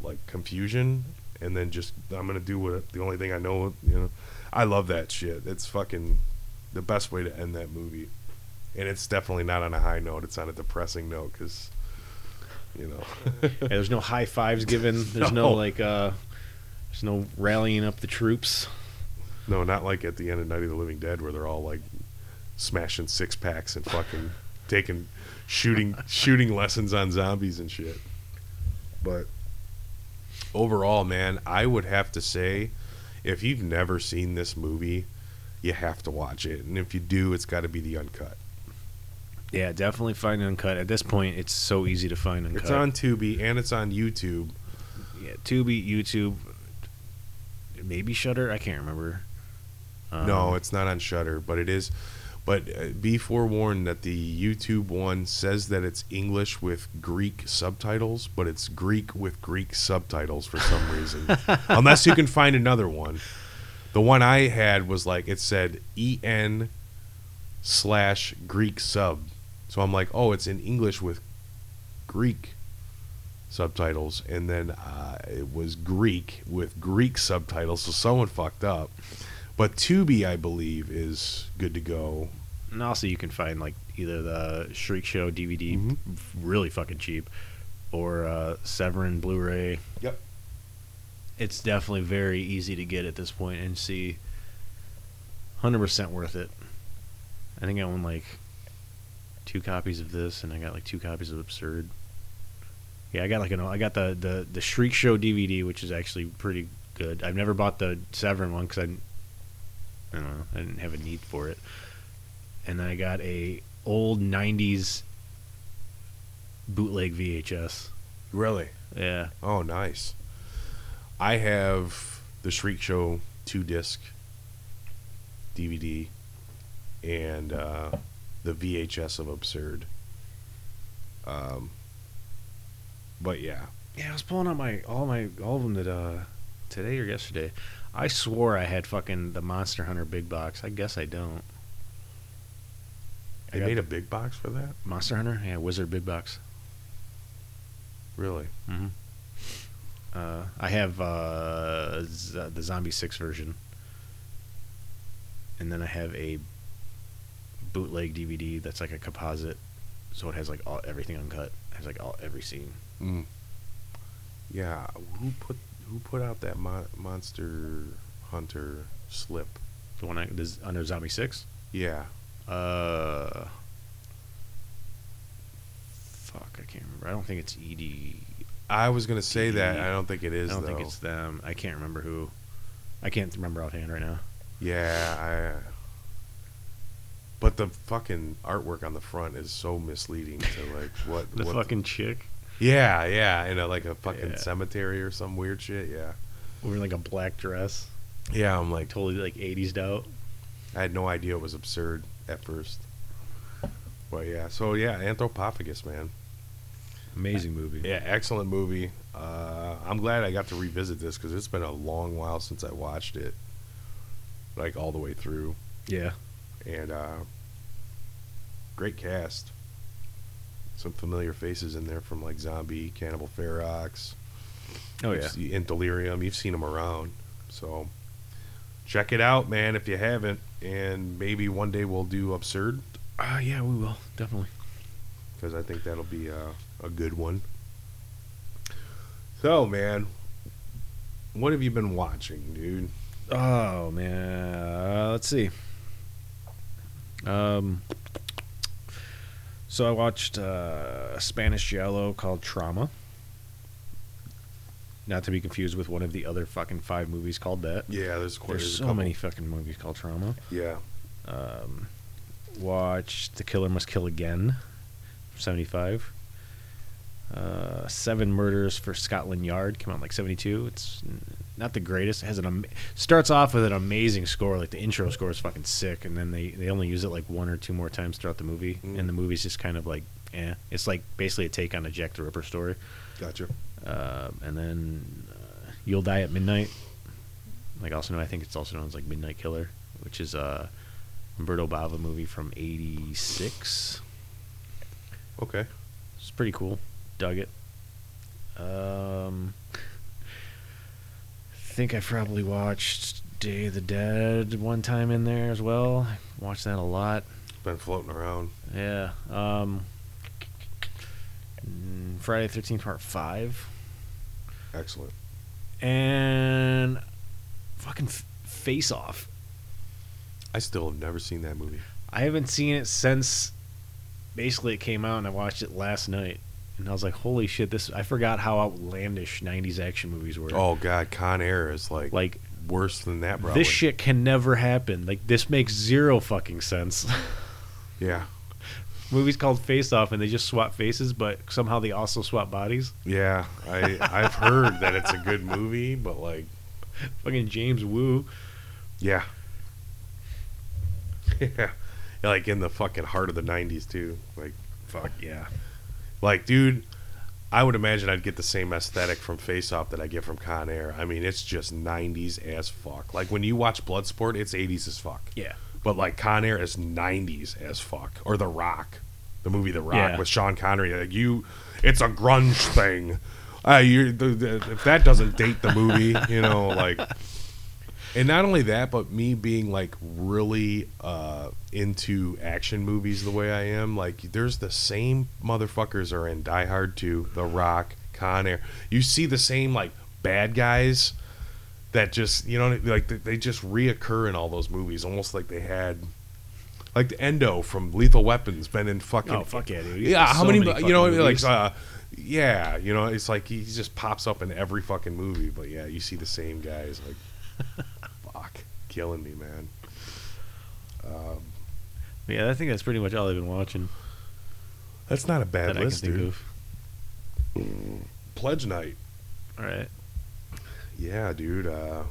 like confusion, and then just I'm gonna do what the only thing I know. You know, I love that shit. It's fucking the best way to end that movie, and it's definitely not on a high note. It's on a depressing note because you know yeah, there's no high fives given. There's no, no like uh, there's no rallying up the troops. No, not like at the end of Night of the Living Dead where they're all like smashing six packs and fucking taking shooting shooting lessons on zombies and shit. But overall, man, I would have to say if you've never seen this movie, you have to watch it. And if you do, it's got to be the uncut. Yeah, definitely find uncut. At this point, it's so easy to find uncut. It's on Tubi and it's on YouTube. Yeah, Tubi, YouTube, maybe Shudder. I can't remember. Um, no, it's not on Shudder, but it is. But be forewarned that the YouTube one says that it's English with Greek subtitles, but it's Greek with Greek subtitles for some reason. Unless you can find another one. The one I had was like, it said E N slash Greek sub. So I'm like, oh, it's in English with Greek subtitles. And then uh, it was Greek with Greek subtitles, so someone fucked up. But Tubi, I believe, is good to go. And also you can find like either the Shriek Show D V D, mm-hmm. really fucking cheap, or uh, Severin Blu-ray. Yep. It's definitely very easy to get at this point and see. one hundred percent worth it. I think I own like two copies of this, and I got like two copies of Absurd. Yeah, I got like an I got the, the, the Shriek Show D V D, which is actually pretty good. I've never bought the Severin one because I... I don't know. I didn't have a need for it. And I got a old nineties bootleg V H S. Really? Yeah. Oh, nice. I have the Shriek Show two-disc D V D and uh, the V H S of Absurd. Um, but, yeah. Yeah, I was pulling out my all my all of them that uh, today or yesterday. I swore I had fucking the Monster Hunter big box. I guess I don't. They I made a big box for that? Monster Hunter? Yeah, Wizard big box. Really? Mm-hmm. Uh, I have uh, z- the Zombie six version. And then I have a bootleg D V D that's like a composite. So it has like all everything uncut. It has like all every scene. Mm. Yeah, who put... Who put out that Mo- Monster Hunter slip? The one I, this, under Zombie six? Yeah. Uh. Fuck, I can't remember. I don't think it's E D. I was going to say E D. That. I don't think it is, though. I don't though. think it's them. I can't remember who. I can't remember offhand right now. Yeah, I... But the fucking artwork on the front is so misleading to, like, what... the what fucking the... chick? Yeah, yeah, in a, like a fucking yeah. cemetery or some weird shit, yeah. Wearing like a black dress. Yeah, I'm like... Totally like eighties out. I had no idea it was Absurd at first. But yeah, so yeah, Anthropophagus, man. Amazing movie. Yeah, excellent movie. Uh, I'm glad I got to revisit this because it's been a long while since I watched it. Like all the way through. Yeah. And uh, great cast. Some familiar faces in there from like Zombie, Cannibal Ferox. Oh yeah, and Delirium. You've seen them around, so check it out, man, if you haven't. And maybe one day we'll do Absurd. Ah, uh, yeah, we will definitely. Because I think that'll be a, a good one. So, man, what have you been watching, dude? Oh man, uh, let's see. Um. So I watched uh, a Spanish giallo called Trauma. Not to be confused with one of the other fucking five movies called that. Yeah, there's quite there's a so couple. many fucking movies called Trauma. Yeah. Um, watched The Killer Must Kill Again, seventy-five. Uh, Seven Murders for Scotland Yard came out in like seventy-two. It's not the greatest. It has an am- starts off with an amazing score. Like the intro score is fucking sick, and then they, they only use it like one or two more times throughout the movie, mm. and the movie's just kind of like, eh. It's like basically a take on a Jack the Ripper story. Gotcha. Uh, and then uh, You'll Die at Midnight. Like also, known, I think it's also known as like Midnight Killer, which is a Umberto Bava movie from eighty-six. Okay. It's pretty cool. Dug it. Um, I think I probably watched Day of the Dead one time in there as well. I watched that a lot. Been floating around. Yeah. Um, Friday the thirteenth Part five. Excellent. And fucking f- Face Off. I still have never seen that movie. I haven't seen it since basically it came out, and I watched it last night. And I was like, holy shit, this I forgot how outlandish nineties action movies were. Oh, God, Con Air is like, like worse than that, probably. This shit can never happen. Like, this makes zero fucking sense. Yeah. Movie's called Face Off, and they just swap faces, but somehow they also swap bodies. Yeah, I, I've heard that it's a good movie, but like... Fucking James Woo. Yeah. Yeah. Like, in the fucking heart of the nineties, too. Like, fuck yeah. Like, dude, I would imagine I'd get the same aesthetic from Face Off that I get from Con Air. I mean, it's just nineties as fuck. Like, when you watch Bloodsport, it's eighties as fuck. Yeah. But, like, Con Air is nineties as fuck. Or The Rock. The movie The Rock yeah. with Sean Connery. Like, you, it's a grunge thing. Uh, you're, the, the, if that doesn't date the movie, you know, like... And not only that, but me being, like, really uh, into action movies the way I am, like, there's the same motherfuckers are in Die Hard two, The Rock, Con Air. You see the same, like, bad guys that just, you know, like, they just reoccur in all those movies, almost like they had... Like, the Endo from Lethal Weapon's been in fucking... Oh, fuck yeah, dude. Yeah, how so many, many you know, movies. Like, uh, yeah, you know, it's like he just pops up in every fucking movie, but yeah, you see the same guys, like... Killing me, man. Um, yeah, I think that's pretty much all I've been watching. That's not a bad that list, dude. Pledge night. All right. Yeah, dude. Uh,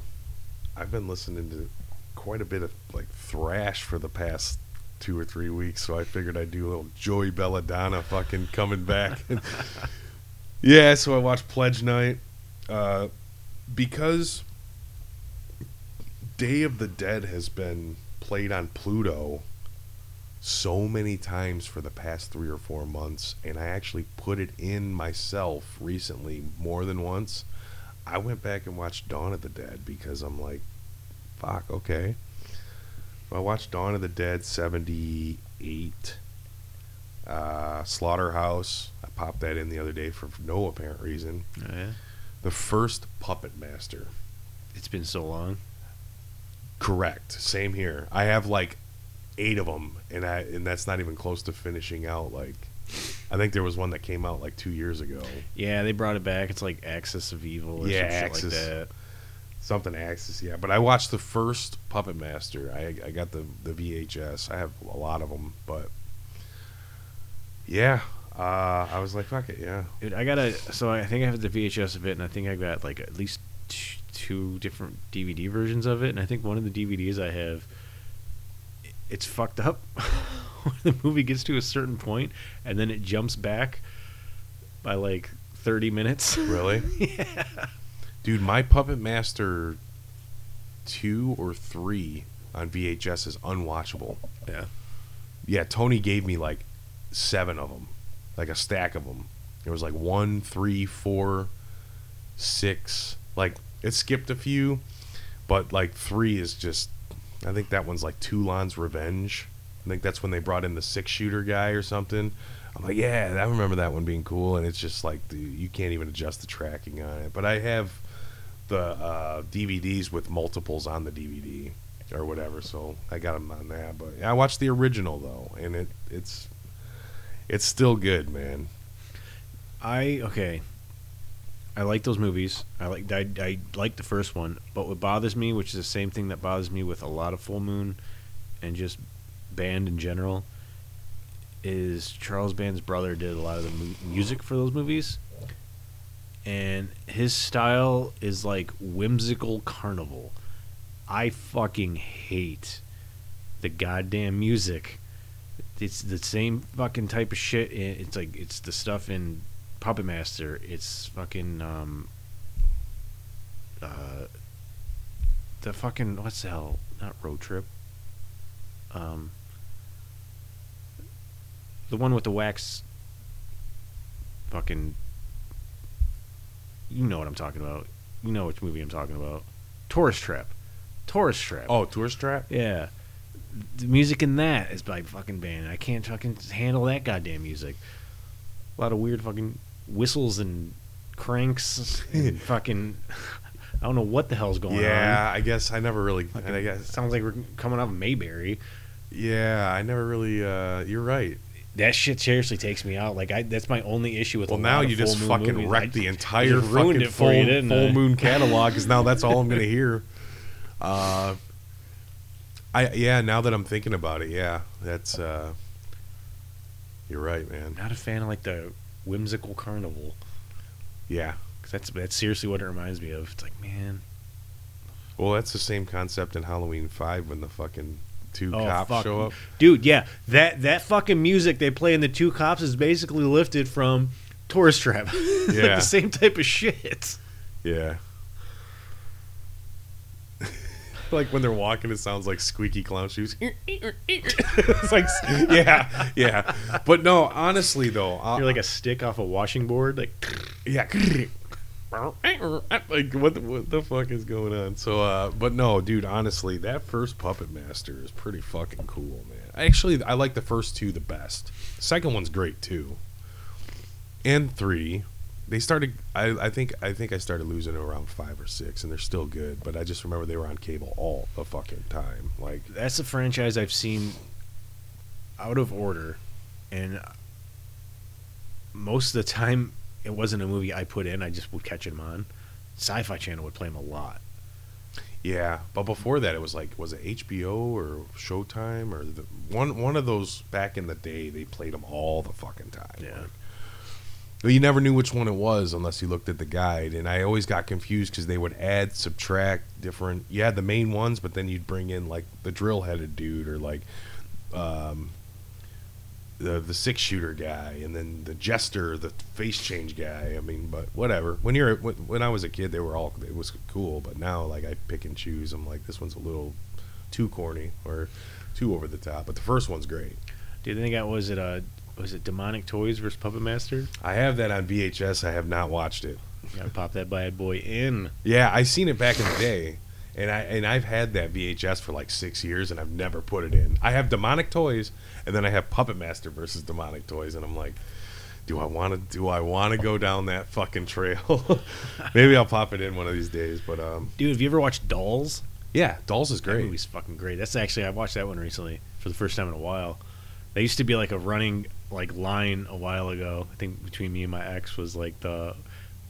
I've been listening to quite a bit of like thrash for the past two or three weeks, so I figured I'd do a little Joey Belladonna fucking coming back. Yeah, so I watched Pledge Night uh, because. Day of the Dead has been played on Pluto so many times for the past three or four months, and I actually put it in myself recently more than once. I went back and watched Dawn of the Dead because I'm like, fuck, okay. I watched Dawn of the Dead seventy-eight, uh, Slaughterhouse. I popped that in the other day for no apparent reason. Oh, yeah. The first Puppet Master. It's been so long. Correct. Same here. I have like eight of them, and I and that's not even close to finishing out. Like, I think there was one that came out like two years ago. Yeah, they brought it back. It's like Axis of Evil or yeah, Axis, like that. Something Axis, yeah. But I watched the first Puppet Master. I I got the, the V H S. I have a lot of them, but yeah. Uh, I was like, fuck it, yeah. Dude, I got a... So I think I have the V H S of it, and I think I got like at least... T- two different D V D versions of it, and I think one of the D V Ds I have, it's fucked up. The movie gets to a certain point and then it jumps back by like thirty minutes. Really? Yeah. Dude, my Puppet Master two or three on V H S is unwatchable. Yeah. Yeah, Tony gave me like seven of them, like a stack of them. There was like one, three, four, six, like it skipped a few, but like three is just, I think that one's like Toulon's Revenge. I think that's when they brought in the six shooter guy or something. I'm like, yeah, I remember that one being cool, and it's just like, the, you can't even adjust the tracking on it. But I have the uh, D V Ds with multiples on the D V D or whatever, so I got them on that. But yeah, I watched the original though, and it it's it's still good, man. I okay. I like those movies. I like I, I like the first one, but what bothers me, which is the same thing that bothers me with a lot of Full Moon and just band in general, is Charles Band's brother did a lot of the mu- music for those movies, and his style is like whimsical carnival. I fucking hate the goddamn music. It's the same fucking type of shit. It's like, it's the stuff in Puppet Master. It's fucking um uh the fucking what's the hell? Not Road Trip. Um, the one with the wax. Fucking. You know what I'm talking about. You know which movie I'm talking about. Tourist Trap. Tourist Trap. Oh, Tourist Trap? Yeah. The music in that is by fucking band. I can't fucking handle that goddamn music. A lot of weird fucking whistles and cranks and fucking. I don't know what the hell's going yeah, on. Yeah, I guess I never really. Like, I guess it sounds like we're coming off Mayberry. Yeah, I never really. Uh, you're right. That shit seriously takes me out. Like, I, that's my only issue with. Well, a now lot you of just full fucking moon wrecked movies. The entire fucking full, you, full moon catalog. Because now that's all I'm gonna hear. Uh, I yeah. Now that I'm thinking about it, yeah, that's. Uh, you're right, man. Not a fan of like the whimsical carnival. Yeah. That's that's seriously what it reminds me of. It's like, man. Well, that's the same concept in Halloween five when the fucking two oh, cops fuck. show up. Dude, yeah. That that fucking music they play in the two cops is basically lifted from Tourist Trap. Yeah. Like the same type of shit. Yeah. Like when they're walking, it sounds like squeaky clown shoes. It's like, yeah, yeah. But no, honestly, though. Uh, You're like a stick off a washing board. Like, yeah. Like, what the, what the fuck is going on? So, uh, but no, dude, honestly, that first Puppet Master is pretty fucking cool, man. Actually, I like the first two the best. The second one's great, too. And three. They started, I, I think I think I started losing around five or six, and they're still good, but I just remember they were on cable all the fucking time. Like, that's a franchise I've seen out of order, and most of the time, it wasn't a movie I put in. I just would catch them on. Sci-Fi Channel would play them a lot. Yeah, but before that, it was like, was it H B O or Showtime or the, one one of those back in the day? They played them all the fucking time. Yeah. Like, but you never knew which one it was unless you looked at the guide, and I always got confused because they would add, subtract, different. You had the main ones, but then you'd bring in like the drill-headed dude or like. Um, The, the six shooter guy, and then the jester, the face change guy. I mean, but whatever. When you're when, when I was a kid, they were all it was cool. But now, like, I pick and choose. I'm like, this one's a little too corny or too over the top. But the first one's great. Dude, then they got was it uh was it Demonic Toys versus Puppet Master? I have that on V H S. I have not watched it. You gotta pop that bad boy in. Yeah, I seen it back in the day. And I and I've had that V H S for like six years, and I've never put it in. I have Demonic Toys, and then I have Puppet Master versus Demonic Toys, and I'm like, do I want to? Do I want to go down that fucking trail? Maybe I'll pop it in one of these days. But um, dude, have you ever watched Dolls? Yeah, Dolls is great. That movie's fucking great. That's actually I watched that one recently for the first time in a while. They used to be like a running like line a while ago. I think between me and my ex was like the.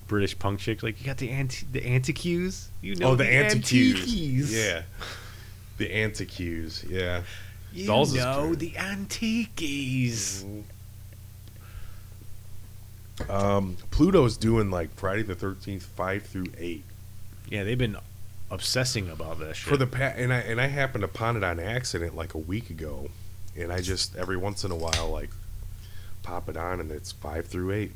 British punk chick, like you got the anti the antiques, you know. Oh, the, the antiques, yeah, the antiques, yeah. You Dolls know the antiques. Mm-hmm. Um, Pluto's doing like Friday the thirteenth, five through eight. Yeah, they've been obsessing about that shit for the past. And I and I happened upon it on accident like a week ago, and I just every once in a while like pop it on, and it's five through eight.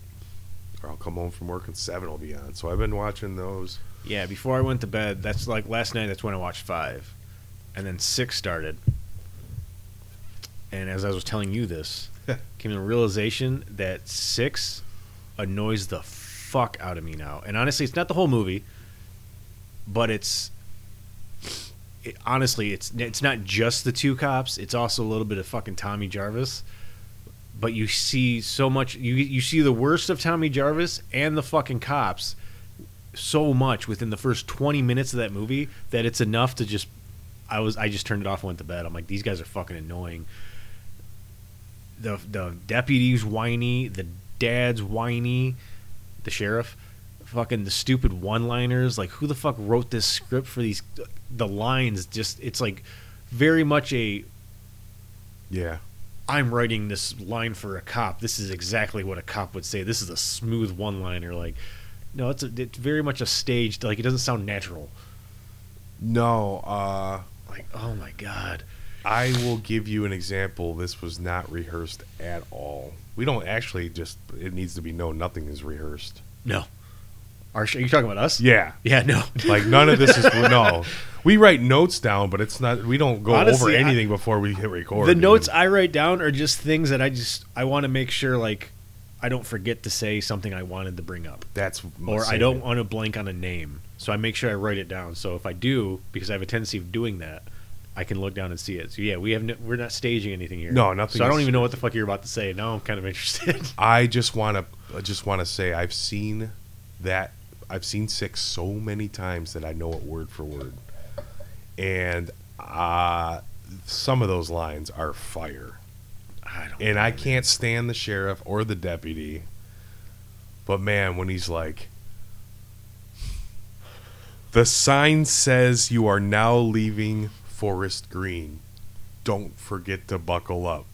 Or I'll come home from work and seven will be on. So I've been watching those. Yeah, before I went to bed, that's like last night, that's when I watched five. And then six started. And as I was telling you this, came to the realization that six annoys the fuck out of me now. And honestly, it's not the whole movie, but it's... It, honestly, it's it's not just the two cops. It's also a little bit of fucking Tommy Jarvis. But you see so much, you you see the worst of Tommy Jarvis and the fucking cops so much within the first twenty minutes of that movie that it's enough to just, I was I just turned it off and went to bed. I'm like, these guys are fucking annoying. The the deputy's whiny, the dad's whiny, the sheriff, fucking the stupid one-liners. Like, who the fuck wrote this script for these, the lines just, it's like very much a... Yeah. I'm writing this line for a cop. This is exactly what a cop would say. This is a smooth one-liner. Like, no, it's a, it's very much a staged. Like, it doesn't sound natural. No. Uh, like, oh my God. I will give you an example. This was not rehearsed at all. We don't actually just. It needs to be known. Nothing is rehearsed. No. Are you talking about us? Yeah. Yeah, no. Like, none of this is... No. We write notes down, but it's not... We don't go Honestly, over anything I, before we hit record. The dude. Notes I write down are just things that I just... I want to make sure, like, I don't forget to say something I wanted to bring up. That's... Or I don't want to blank on a name. So I make sure I write it down. So if I do, because I have a tendency of doing that, I can look down and see it. So, yeah, we have no, we're not staging anything here. No, nothing. So I don't even know what the fuck you're about to say. Now I'm kind of interested. I just want to... I just want to say I've seen that... I've seen Six so many times that I know it word for word. And uh, some of those lines are fire. I don't and know, I man. can't stand the sheriff or the deputy. But, man, when he's like, the sign says you are now leaving Forest Green. Don't forget to buckle up.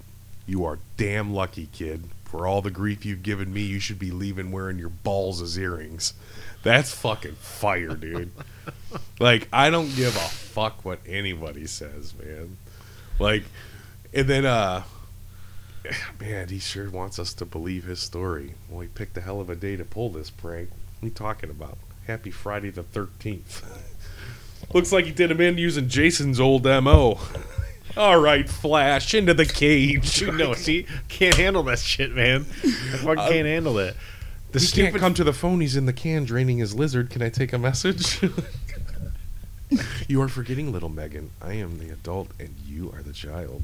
You are damn lucky, kid. For all the grief you've given me, you should be leaving wearing your balls as earrings. That's fucking fire, dude. Like, I don't give a fuck what anybody says, man. Like, and then, uh, man, he sure wants us to believe his story. Well, he picked a hell of a day to pull this prank. What are you talking about? Happy Friday the thirteenth. Looks like he did him in using Jason's old M O All right, Flash, into the cage. No, see, can't handle that shit, man. I fucking uh, can't handle it. The he stupid... can't come to the phone. He's in the can draining his lizard. Can I take a message? You are forgetting, little Megan. I am the adult, and you are the child.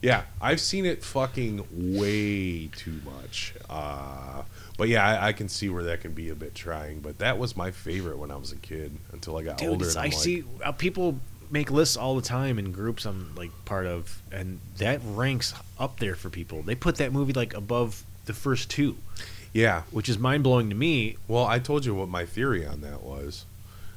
Yeah, I've seen it fucking way too much. Uh, but, yeah, I, I can see where that can be a bit trying. But that was my favorite when I was a kid until I got Dude, older. And I like, see uh, people make lists all the time in groups I'm, like, part of, and that ranks up there for people. They put that movie, like, above the first two. Yeah. Which is mind-blowing to me. Well, I told you what my theory on that was.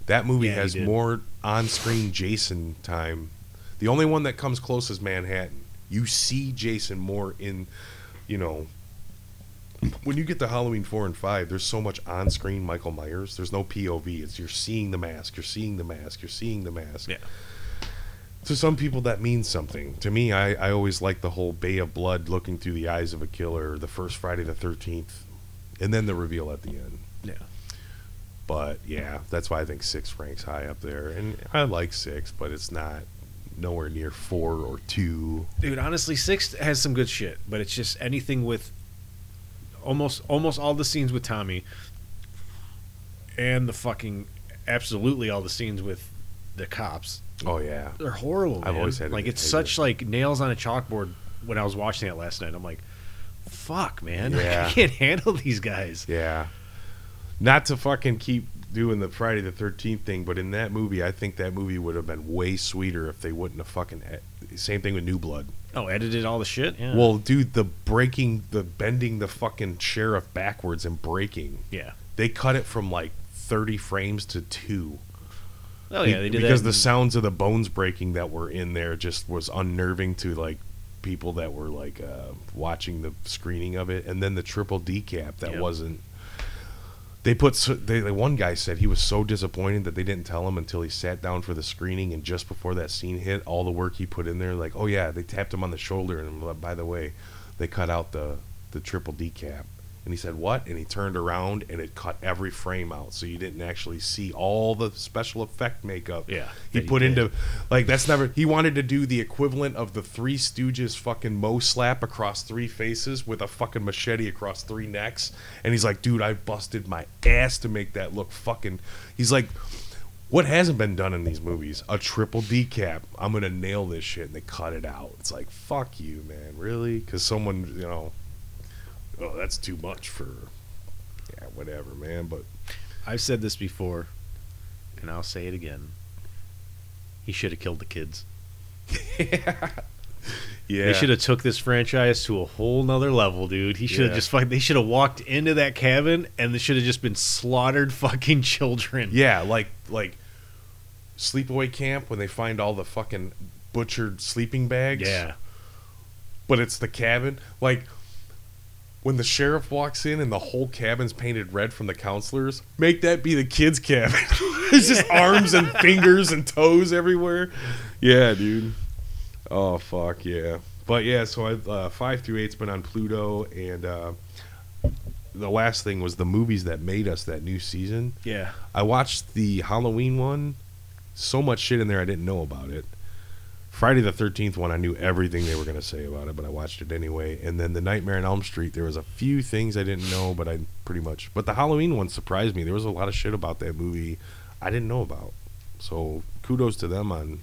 That movie yeah, has more on-screen Jason time. The only one that comes close is Manhattan. You see Jason more in, you know, when you get to Halloween four and five, there's so much on-screen Michael Myers. There's no P O V. It's you're seeing the mask, you're seeing the mask, you're seeing the mask. Yeah. To some people, that means something. To me, I, I always like the whole Bay of Blood looking through the eyes of a killer, the first Friday the thirteenth, and then the reveal at the end. Yeah. But, yeah, that's why I think six ranks high up there. And I like six, but it's not nowhere near four or two. Dude, honestly, six has some good shit, but it's just anything with almost almost all the scenes with Tommy and the fucking absolutely all the scenes with the cops. Oh yeah, they're horrible, man. I've always had like it's such it. like nails on a chalkboard. When I was watching it last night, I'm like, "Fuck, man, yeah. I can't handle these guys." Yeah, not to fucking keep doing the Friday the thirteenth thing, but in that movie, I think that movie would have been way sweeter if they wouldn't have fucking. Ed- Same thing with New Blood. Oh, edited all the shit. Yeah. Well, dude, the breaking, the bending, the fucking sheriff backwards and breaking. Yeah, they cut it from like thirty frames to two. Oh yeah, they did because that. The sounds of the bones breaking that were in there just was unnerving to like people that were like uh, watching the screening of it, and then the triple decap that yep. wasn't. They put they, they one guy said he was so disappointed that they didn't tell him until he sat down for the screening, and just before that scene hit, all the work he put in there, like oh yeah, they tapped him on the shoulder, and by the way, they cut out the the triple decap. And he said, what? And he turned around, and it cut every frame out, so you didn't actually see all the special effect makeup. Yeah, he, he put did. into, like, that's never, he wanted to do the equivalent of the Three Stooges fucking Moe slap across three faces with a fucking machete across three necks. And he's like, dude, I busted my ass to make that look fucking, he's like, what hasn't been done in these movies? A triple decap. I'm going to nail this shit, and they cut it out. It's like, fuck you, man, really? Because someone, you know. Oh, that's too much for, yeah, whatever, man. But I've said this before, and I'll say it again. He should have killed the kids. yeah. yeah. They should have took this franchise to a whole nother level, dude. He should have yeah. just fucking. They should have walked into that cabin, and they should have just been slaughtered fucking children. Yeah, like like Sleepaway Camp when they find all the fucking butchered sleeping bags. Yeah. but it's the cabin. Like, when the sheriff walks in and the whole cabin's painted red from the counselors, make that be the kids' cabin. It's just arms and fingers and toes everywhere. Yeah, dude. Oh, fuck, yeah. But, yeah, so I, uh, five through eight's been on Pluto, and uh, the last thing was the movies that made us that new season. Yeah. I watched the Halloween one. So much shit in there I didn't know about it. Friday the thirteenth one, I knew everything they were going to say about it, but I watched it anyway. And then the Nightmare on Elm Street, there was a few things I didn't know, but I pretty much... But the Halloween one surprised me. There was a lot of shit about that movie I didn't know about. So kudos to them on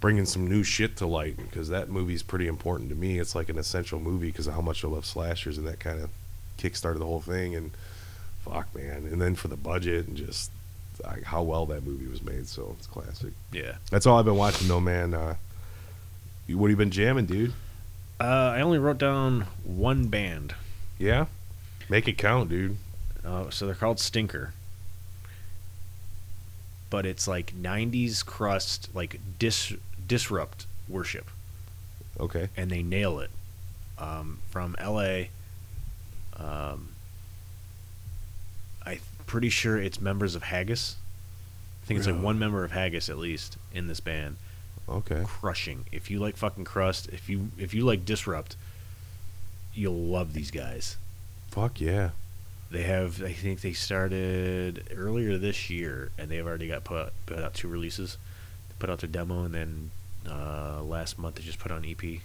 bringing some new shit to light, because that movie's pretty important to me. It's like an essential movie because of how much I love slashers, and that kind of kick-started the whole thing. And fuck, man. And then for the budget and just... how well that movie was made, so it's classic. Yeah, that's all I've been watching though, man. Uh, what have you been jamming, dude? Uh, I only wrote down one band. Yeah, make it count, dude. Uh, so they're called Stinker, but it's like nineties crust, like dis- disrupt worship. Okay, and they nail it. Um, from L A. Um, I. Th- pretty sure it's members of Haggis. I think it's like one member of Haggis at least in this band. Okay. Crushing. If you like fucking crust, if you if you like Disrupt, you'll love these guys. Fuck yeah. They have, I think they started earlier this year, and they've already got put, put out two releases. They put out their demo, and then uh, last month they just put out an E P.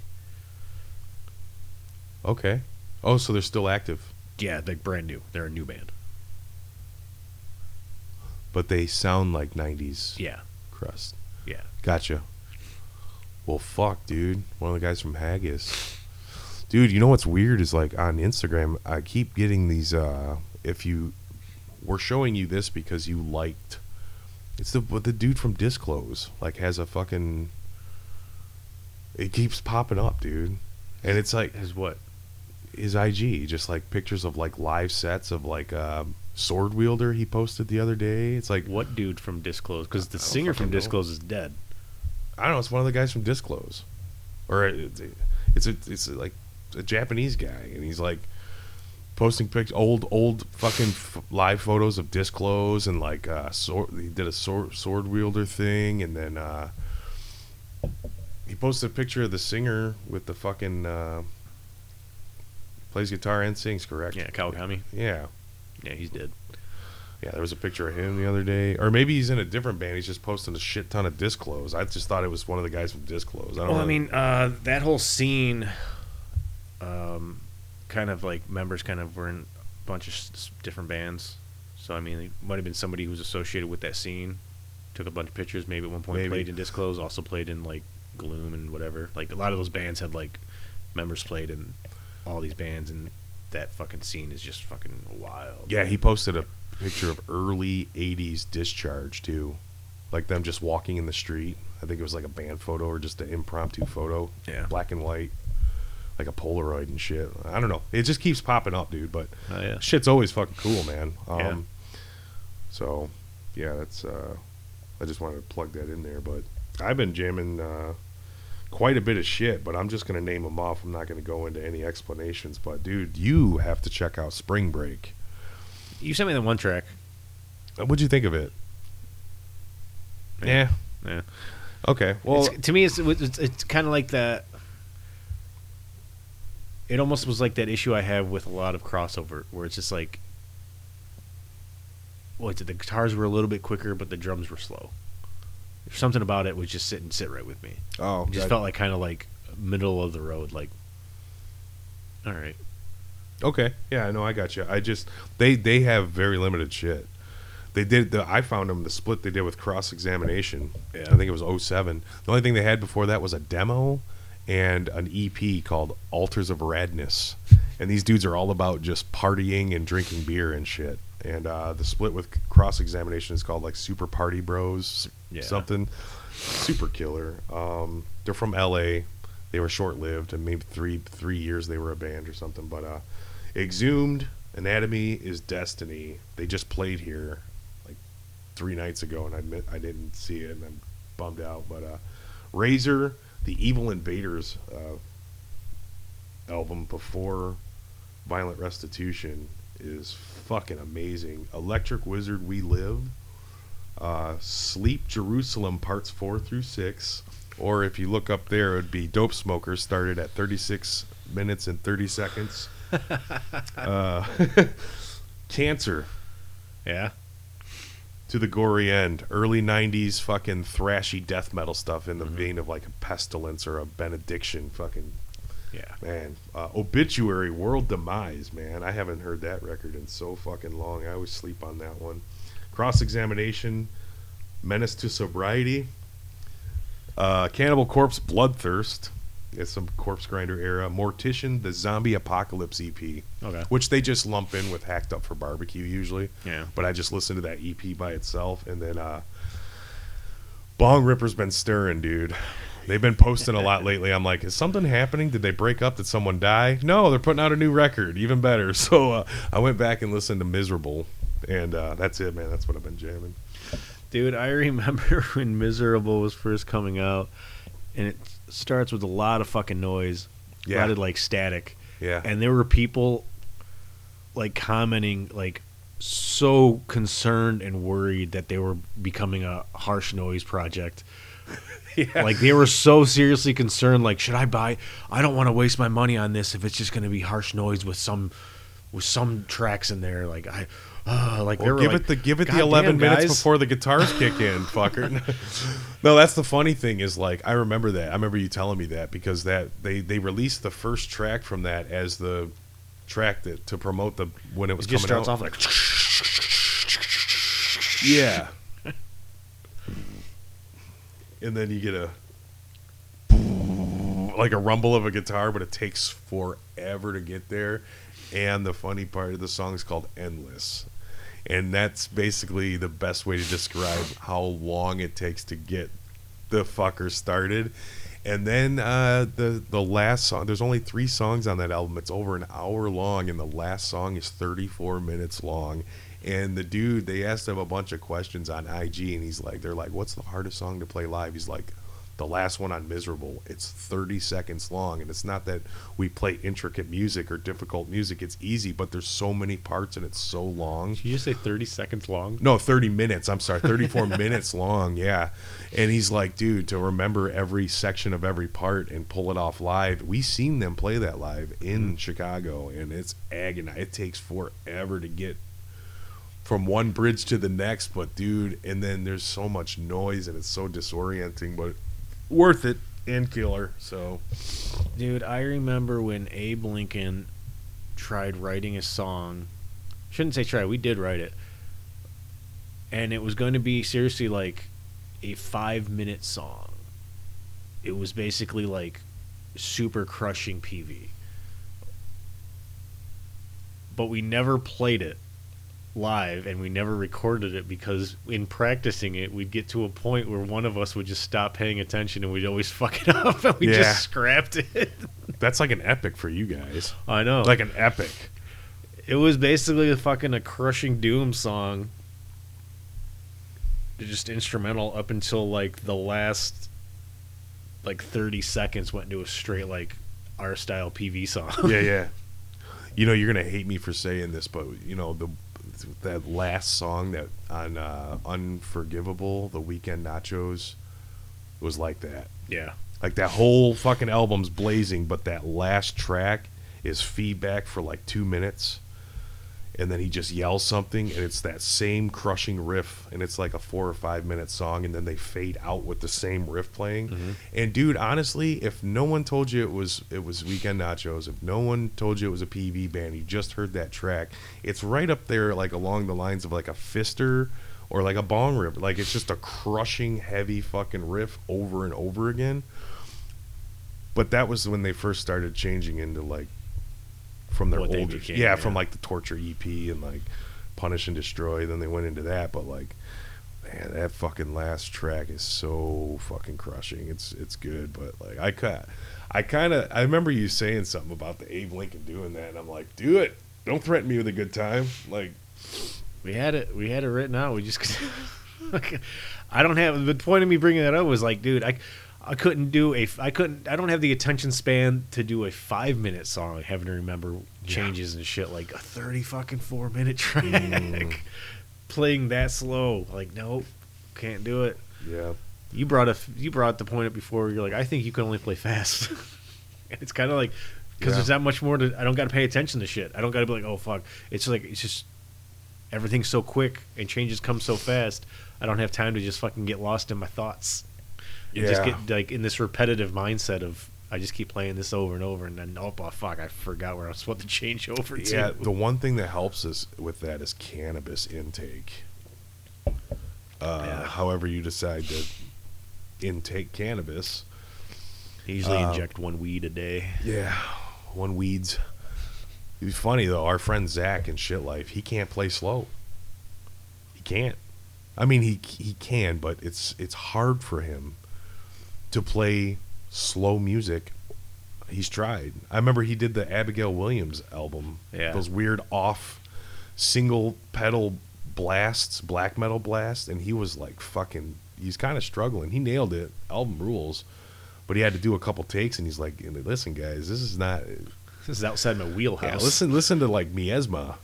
Okay. Oh, so they're still active. Yeah, they're brand new. They're a new band. But they sound like nineties yeah. crust. Yeah. Gotcha. Well, fuck, dude. One of the guys from Haggis. Dude, you know what's weird is, like, on Instagram, I keep getting these, uh, if you, we're showing you this because you liked, it's the the dude from Disclose, like, has a fucking, it keeps popping up, dude. And it's like, his what? His I G, just, like, pictures of, like, live sets of, like, uh, sword wielder he posted the other day. It's like, what dude from Disclose? Because the singer from Disclose know. is dead. I don't know. It's one of the guys from Disclose, or it's it's, a, it's a, like a Japanese guy, and he's like posting pics, old old fucking f- live photos of Disclose, and like uh, sword. He did a sword sword wielder thing, and then uh, he posted a picture of the singer with the fucking uh, plays guitar and sings. Correct? Yeah, Kawakami. Yeah. Yeah, he's dead. Yeah, there was a picture of him the other day. Or maybe he's in a different band. He's just posting a shit ton of Disclose. I just thought it was one of the guys from Disclose. I don't well, know. I mean, uh, that whole scene, um, kind of like members kind of were in a bunch of different bands. So, I mean, it might have been somebody who was associated with that scene, took a bunch of pictures, maybe at one point maybe. played in Disclose, also played in, like, Gloom and whatever. Like, a lot of those bands had, like, members played in all these bands, and that fucking scene is just fucking wild. Yeah, he posted a picture of early eighties Discharge, too. Like them just walking in the street. I think it was like a band photo or just an impromptu photo. Yeah. Black and white. Like a Polaroid and shit. I don't know. It just keeps popping up, dude. But oh, yeah. Shit's always fucking cool, man. Um, yeah. So, yeah, that's... Uh, I just wanted to plug that in there. But I've been jamming... Uh, quite a bit of shit, but I'm just going to name them off. I'm not going to go into any explanations, but dude, you have to check out Spring Break. You sent me the one track. What'd you think of it? Yeah. Yeah. yeah. Okay. Well, it's, to me, it's it's, it's kind of like that. It almost was like that issue I have with a lot of crossover, where it's just like, well, the guitars were a little bit quicker, but the drums were slow. Something about it was just sit and sit right with me. Oh, it just I, felt like kind of like middle of the road. Like, all right, okay, yeah, no, I got you. I just they they have very limited shit. They did the I found them the split they did with Cross Examination. Yeah. I think it was oh seven. The only thing they had before that was a demo and an E P called Altars of Radness. And these dudes are all about just partying and drinking beer and shit. And uh, the split with Cross Examination is called like Super Party Bros. Yeah. Something super killer. Um, they're from L A. They were short-lived, and maybe three three years they were a band or something. But uh, Exhumed, Anatomy is Destiny. They just played here like three nights ago, and I admit I didn't see it, and I'm bummed out. But uh, Razor, the Evil Invaders uh, album before Violent Restitution is fucking amazing. Electric Wizard We Live, uh, Sleep Jerusalem parts four through six, or if you look up there, it'd be Dope Smokers started at thirty-six minutes and thirty seconds. uh, Cancer. Yeah. To the gory end. Early nineties fucking thrashy death metal stuff in the mm-hmm. vein of like a Pestilence or a Benediction fucking... Yeah. Man, uh, Obituary, World Demise, man. I haven't heard that record in so fucking long. I always sleep on that one. Cross Examination, Menace to Sobriety, uh, Cannibal Corpse, Bloodthirst. It's some Corpse Grinder era. Mortician, the Zombie Apocalypse E P. Okay. Which they just lump in with Hacked Up for Barbecue usually. Yeah. But I just listened to that E P by itself. And then uh, Bong Ripper's been stirring, dude. They've been posting a lot lately. I'm like, is something happening? Did they break up? Did someone die? No, they're putting out a new record. Even better. So uh, I went back and listened to Miserable. And uh, that's it, man. That's what I've been jamming. Dude, I remember when Miserable was first coming out. And it starts with a lot of fucking noise. Yeah. A lot of, like, static. Yeah. And there were people, like, commenting, like, so concerned and worried that they were becoming a harsh noise project. Yeah. Like, they were so seriously concerned, like, should I buy... I don't want to waste my money on this if it's just going to be harsh noise with some with some tracks in there. Like, I... Uh, like well, they were give like, it the give it God the eleven damn, minutes before the guitars kick in, fucker. No, that's the funny thing is like I remember that. I remember you telling me that because that they, they released the first track from that as the track that to promote the when it was it just coming starts out. Off like yeah, and then you get a like a rumble of a guitar, but it takes forever to get there. And the funny part of the song is called Endless. And that's basically the best way to describe how long it takes to get the fucker started. And then uh, the the last song, there's only three songs on that album. It's over an hour long, and the last song is thirty-four minutes long. And the dude, they asked him a bunch of questions on I G, and he's like, they're like, what's the hardest song to play live? He's like, the last one on Miserable. It's thirty seconds long, and it's not that we play intricate music or difficult music. It's easy, but there's so many parts, and it's so long. Did you just say thirty seconds long? No, thirty minutes. I'm sorry, thirty-four minutes long, yeah. And he's like, dude, to remember every section of every part and pull it off live, we seen them play that live in mm-hmm. Chicago, and it's agonizing. It takes forever to get from one bridge to the next, but, dude, and then there's so much noise, and it's so disorienting, but... worth it and killer. So, dude, I remember when Abe Lincoln tried writing a song. Shouldn't say try. We did write it, and it was going to be seriously like a five-minute song. It was basically like super crushing P V, but we never played it live, and we never recorded it because in practicing it, we'd get to a point where one of us would just stop paying attention and we'd always fuck it up, and we yeah. just scrapped it. That's like an epic for you guys. I know. Like an epic. It was basically a fucking a crushing doom song. Just instrumental up until like the last like thirty seconds went into a straight like our style P V song. Yeah, yeah. You know, you're going to hate me for saying this, but you know, the that last song that on uh, Unforgivable, the Weekend Nachos, was like that. Yeah. Like that whole fucking album's blazing, but that last track is feedback for like two minutes, and then he just yells something, and it's that same crushing riff, and it's like a four or five minute song, and then they fade out with the same riff playing. Mm-hmm. And dude, honestly, if no one told you it was it was Weekend Nachos, if no one told you it was a P V band, you just heard that track, it's right up there like along the lines of like a Fister or like a Bong Ripper. Like it's just a crushing heavy fucking riff over and over again. But that was when they first started changing into like from their well, older became, yeah, yeah, from like the Torture E P and like Punish and Destroy, then they went into that, but like man, that fucking last track is so fucking crushing. It's it's good, but like I cut I kind of I remember you saying something about the Abe Lincoln doing that, and I'm like, do it. Don't threaten me with a good time. Like we had it we had it written out. We just I don't have the point of me bringing that up was like, dude, I I couldn't do a I couldn't I don't have the attention span to do a five minute song, having to remember changes yeah. and shit, like a thirty fucking four minute track mm. playing that slow. Like, nope, can't do it. Yeah. You brought a you brought the point up before where you're like, I think you can only play fast. And it's kind of like, because yeah. there's that much more to, I don't got to pay attention to shit. I don't got to be like, oh fuck. It's like, it's just everything's so quick and changes come so fast. I don't have time to just fucking get lost in my thoughts. You yeah. just get like in this repetitive mindset of I just keep playing this over and over, and then oh fuck, I forgot where I was supposed to change over to. Yeah, the one thing that helps us with that is cannabis intake. Uh, yeah. However you decide to intake cannabis. I usually um, inject one weed a day. Yeah, one weeds. It's funny though. Our friend Zach in Shit Life, he can't play slow. He can't. I mean, he he can, but it's it's hard for him to play slow music. He's tried. I remember he did the Abigail Williams album. Yeah. Those weird off single pedal blasts, black metal blasts, and he was like fucking. He's kind of struggling. He nailed it. Album rules. But he had to do a couple takes, and he's like, "Listen, guys, this is not. This is outside my wheelhouse. Yeah, listen, listen to like Miesma.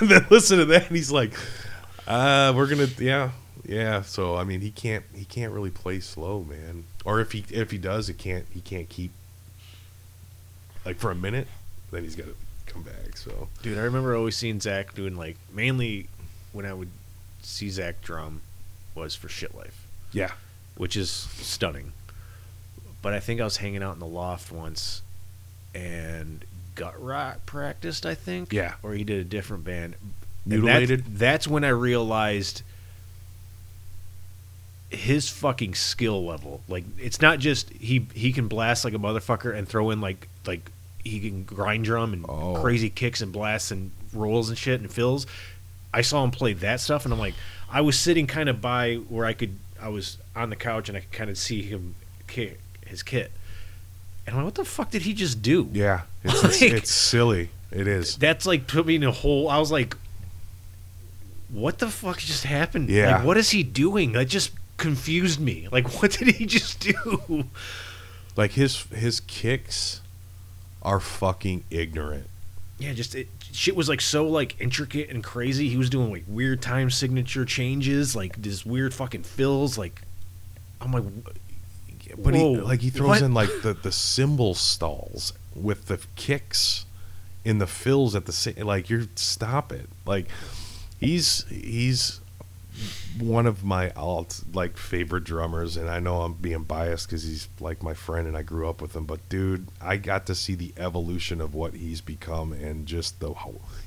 And then listen to that, and he's like, uh, we're gonna, yeah, yeah. So I mean, he can't, he can't really play slow, man. Or if he, if he does, it can't, he can't keep. Like for a minute, then he's got to come back. So, dude, I remember always seeing Zach doing like mainly when I would see Zach drum was for Shit Life. Yeah. Which is stunning. But I think I was hanging out in the loft once and Gut Rot practiced, I think. Yeah. Or he did a different band. Mutilated. That, that's when I realized his fucking skill level. Like, it's not just he he can blast like a motherfucker and throw in like like he can grind drum and oh. crazy kicks and blasts and rolls and shit and fills. I saw him play that stuff, and I'm like, I was sitting kind of by where I could I was on the couch and I could kind of see him kick his kit. And I'm like, what the fuck did he just do? Yeah. It's, like, it's, it's silly. It is. That's like put me in a hole. I was like, what the fuck just happened? Yeah. Like, what is he doing? That just confused me. Like, what did he just do? Like, his his kicks are fucking ignorant. Yeah, just it, shit was like so like intricate and crazy. He was doing like weird time signature changes, like this weird fucking fills. Like, I'm like, whoa, but he like he throws what? in like the, the cymbal stalls with the kicks in the fills at the like. You're stop it. Like, he's he's one of my alt like favorite drummers, and I know I'm being biased because he's like my friend and I grew up with him, but dude, I got to see the evolution of what he's become, and just the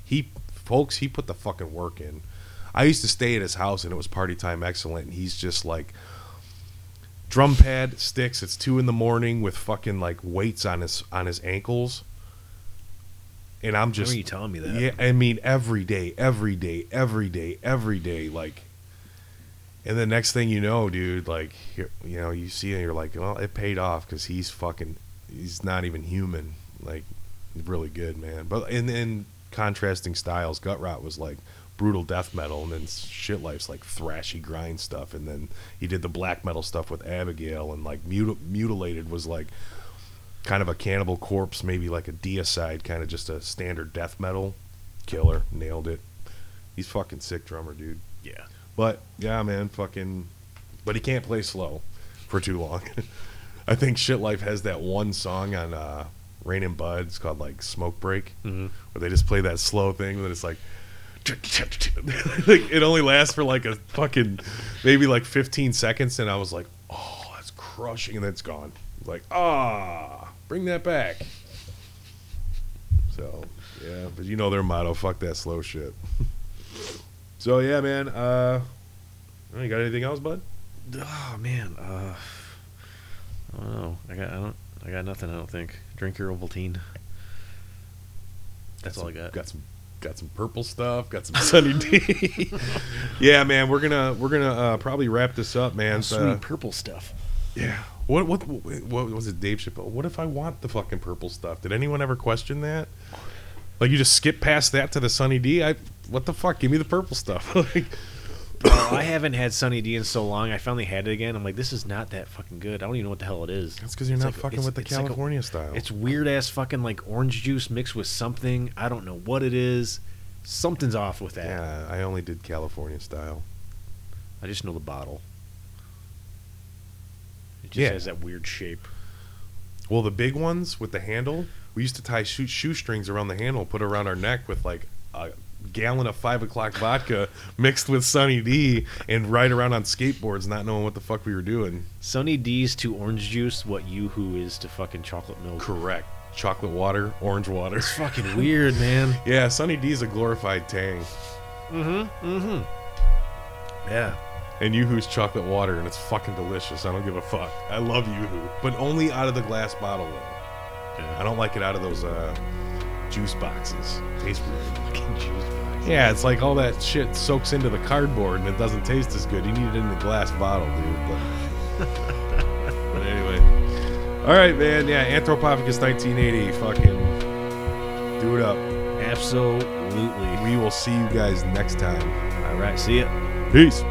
he folks he put the fucking work in. I used to stay at his house and it was party time excellent, and he's just like drum pad sticks, it's two in the morning with fucking like weights on his on his ankles. And I'm just, why are you telling me that? Yeah, I mean every day, every day, every day, every day, like. And the next thing you know, dude, like, you know, you see it and you're like, well, it paid off because he's fucking, he's not even human. Like, really good, man. But in, in contrasting styles, Gut Rot was like brutal death metal, and then Shit Life's like thrashy grind stuff. And then he did the black metal stuff with Abigail, and like mutil- Mutilated was like kind of a Cannibal Corpse, maybe like a Deicide, kind of just a standard death metal killer. Nailed it. He's fucking sick drummer, dude. Yeah. But, yeah, man, fucking... But he can't play slow for too long. I think Shit Life has that one song on uh, Rain and Bud. It's called, like, Smoke Break, mm-hmm. where they just play that slow thing, and then it's like... It only lasts for, like, a fucking... Maybe, like, fifteen seconds, and I was like, oh, that's crushing, and then it's gone. Like, ah, bring that back. So, yeah, but you know their motto, fuck that slow shit. So, yeah, man, uh, you got anything else, bud? Oh, man, uh, I don't know. I got, I don't, I got nothing, I don't think. Drink your Ovaltine. That's got all some, I got. Got some, got some purple stuff, got some Sunny D. Yeah, man, we're gonna, we're gonna, uh, probably wrap this up, man. Sweet uh, purple stuff. Yeah. What, what, what, what was it, Dave Chappelle? What if I want the fucking purple stuff? Did anyone ever question that? Like, you just skip past that to the Sunny D? I... What the fuck? Give me the purple stuff. Like, Oh, I haven't had Sunny D in so long. I finally had it again. I'm like, this is not that fucking good. I don't even know what the hell it is. That's because you're it's not like, fucking with the California like a, style. It's weird ass fucking like orange juice mixed with something. I don't know what it is. Something's off with that. Yeah, I only did California style. I just know the bottle. It just yeah. has that weird shape. Well, the big ones with the handle, we used to tie shoe- shoestrings around the handle, put it around our neck with like a gallon of five o'clock vodka mixed with Sunny D, and ride around on skateboards not knowing what the fuck we were doing. Sunny D's to orange juice what Yoo-hoo is to fucking chocolate milk. Correct. Chocolate water, orange water. It's fucking weird, man. Yeah, Sunny D's a glorified Tang. Mm-hmm, mm-hmm. Yeah. And Yoo-hoo's chocolate water, and it's fucking delicious. I don't give a fuck. I love Yoo-hoo, but only out of the glass bottle, though. Yeah. I don't like it out of those uh, juice boxes. It tastes weird. Fucking juice boxes. Yeah, it's like all that shit soaks into the cardboard, and it doesn't taste as good. You need it in the glass bottle, dude. But, but anyway. All right, man. Yeah, Anthropophagus nineteen eighty. Fucking do it up. Absolutely. We will see you guys next time. All right, see ya. Peace.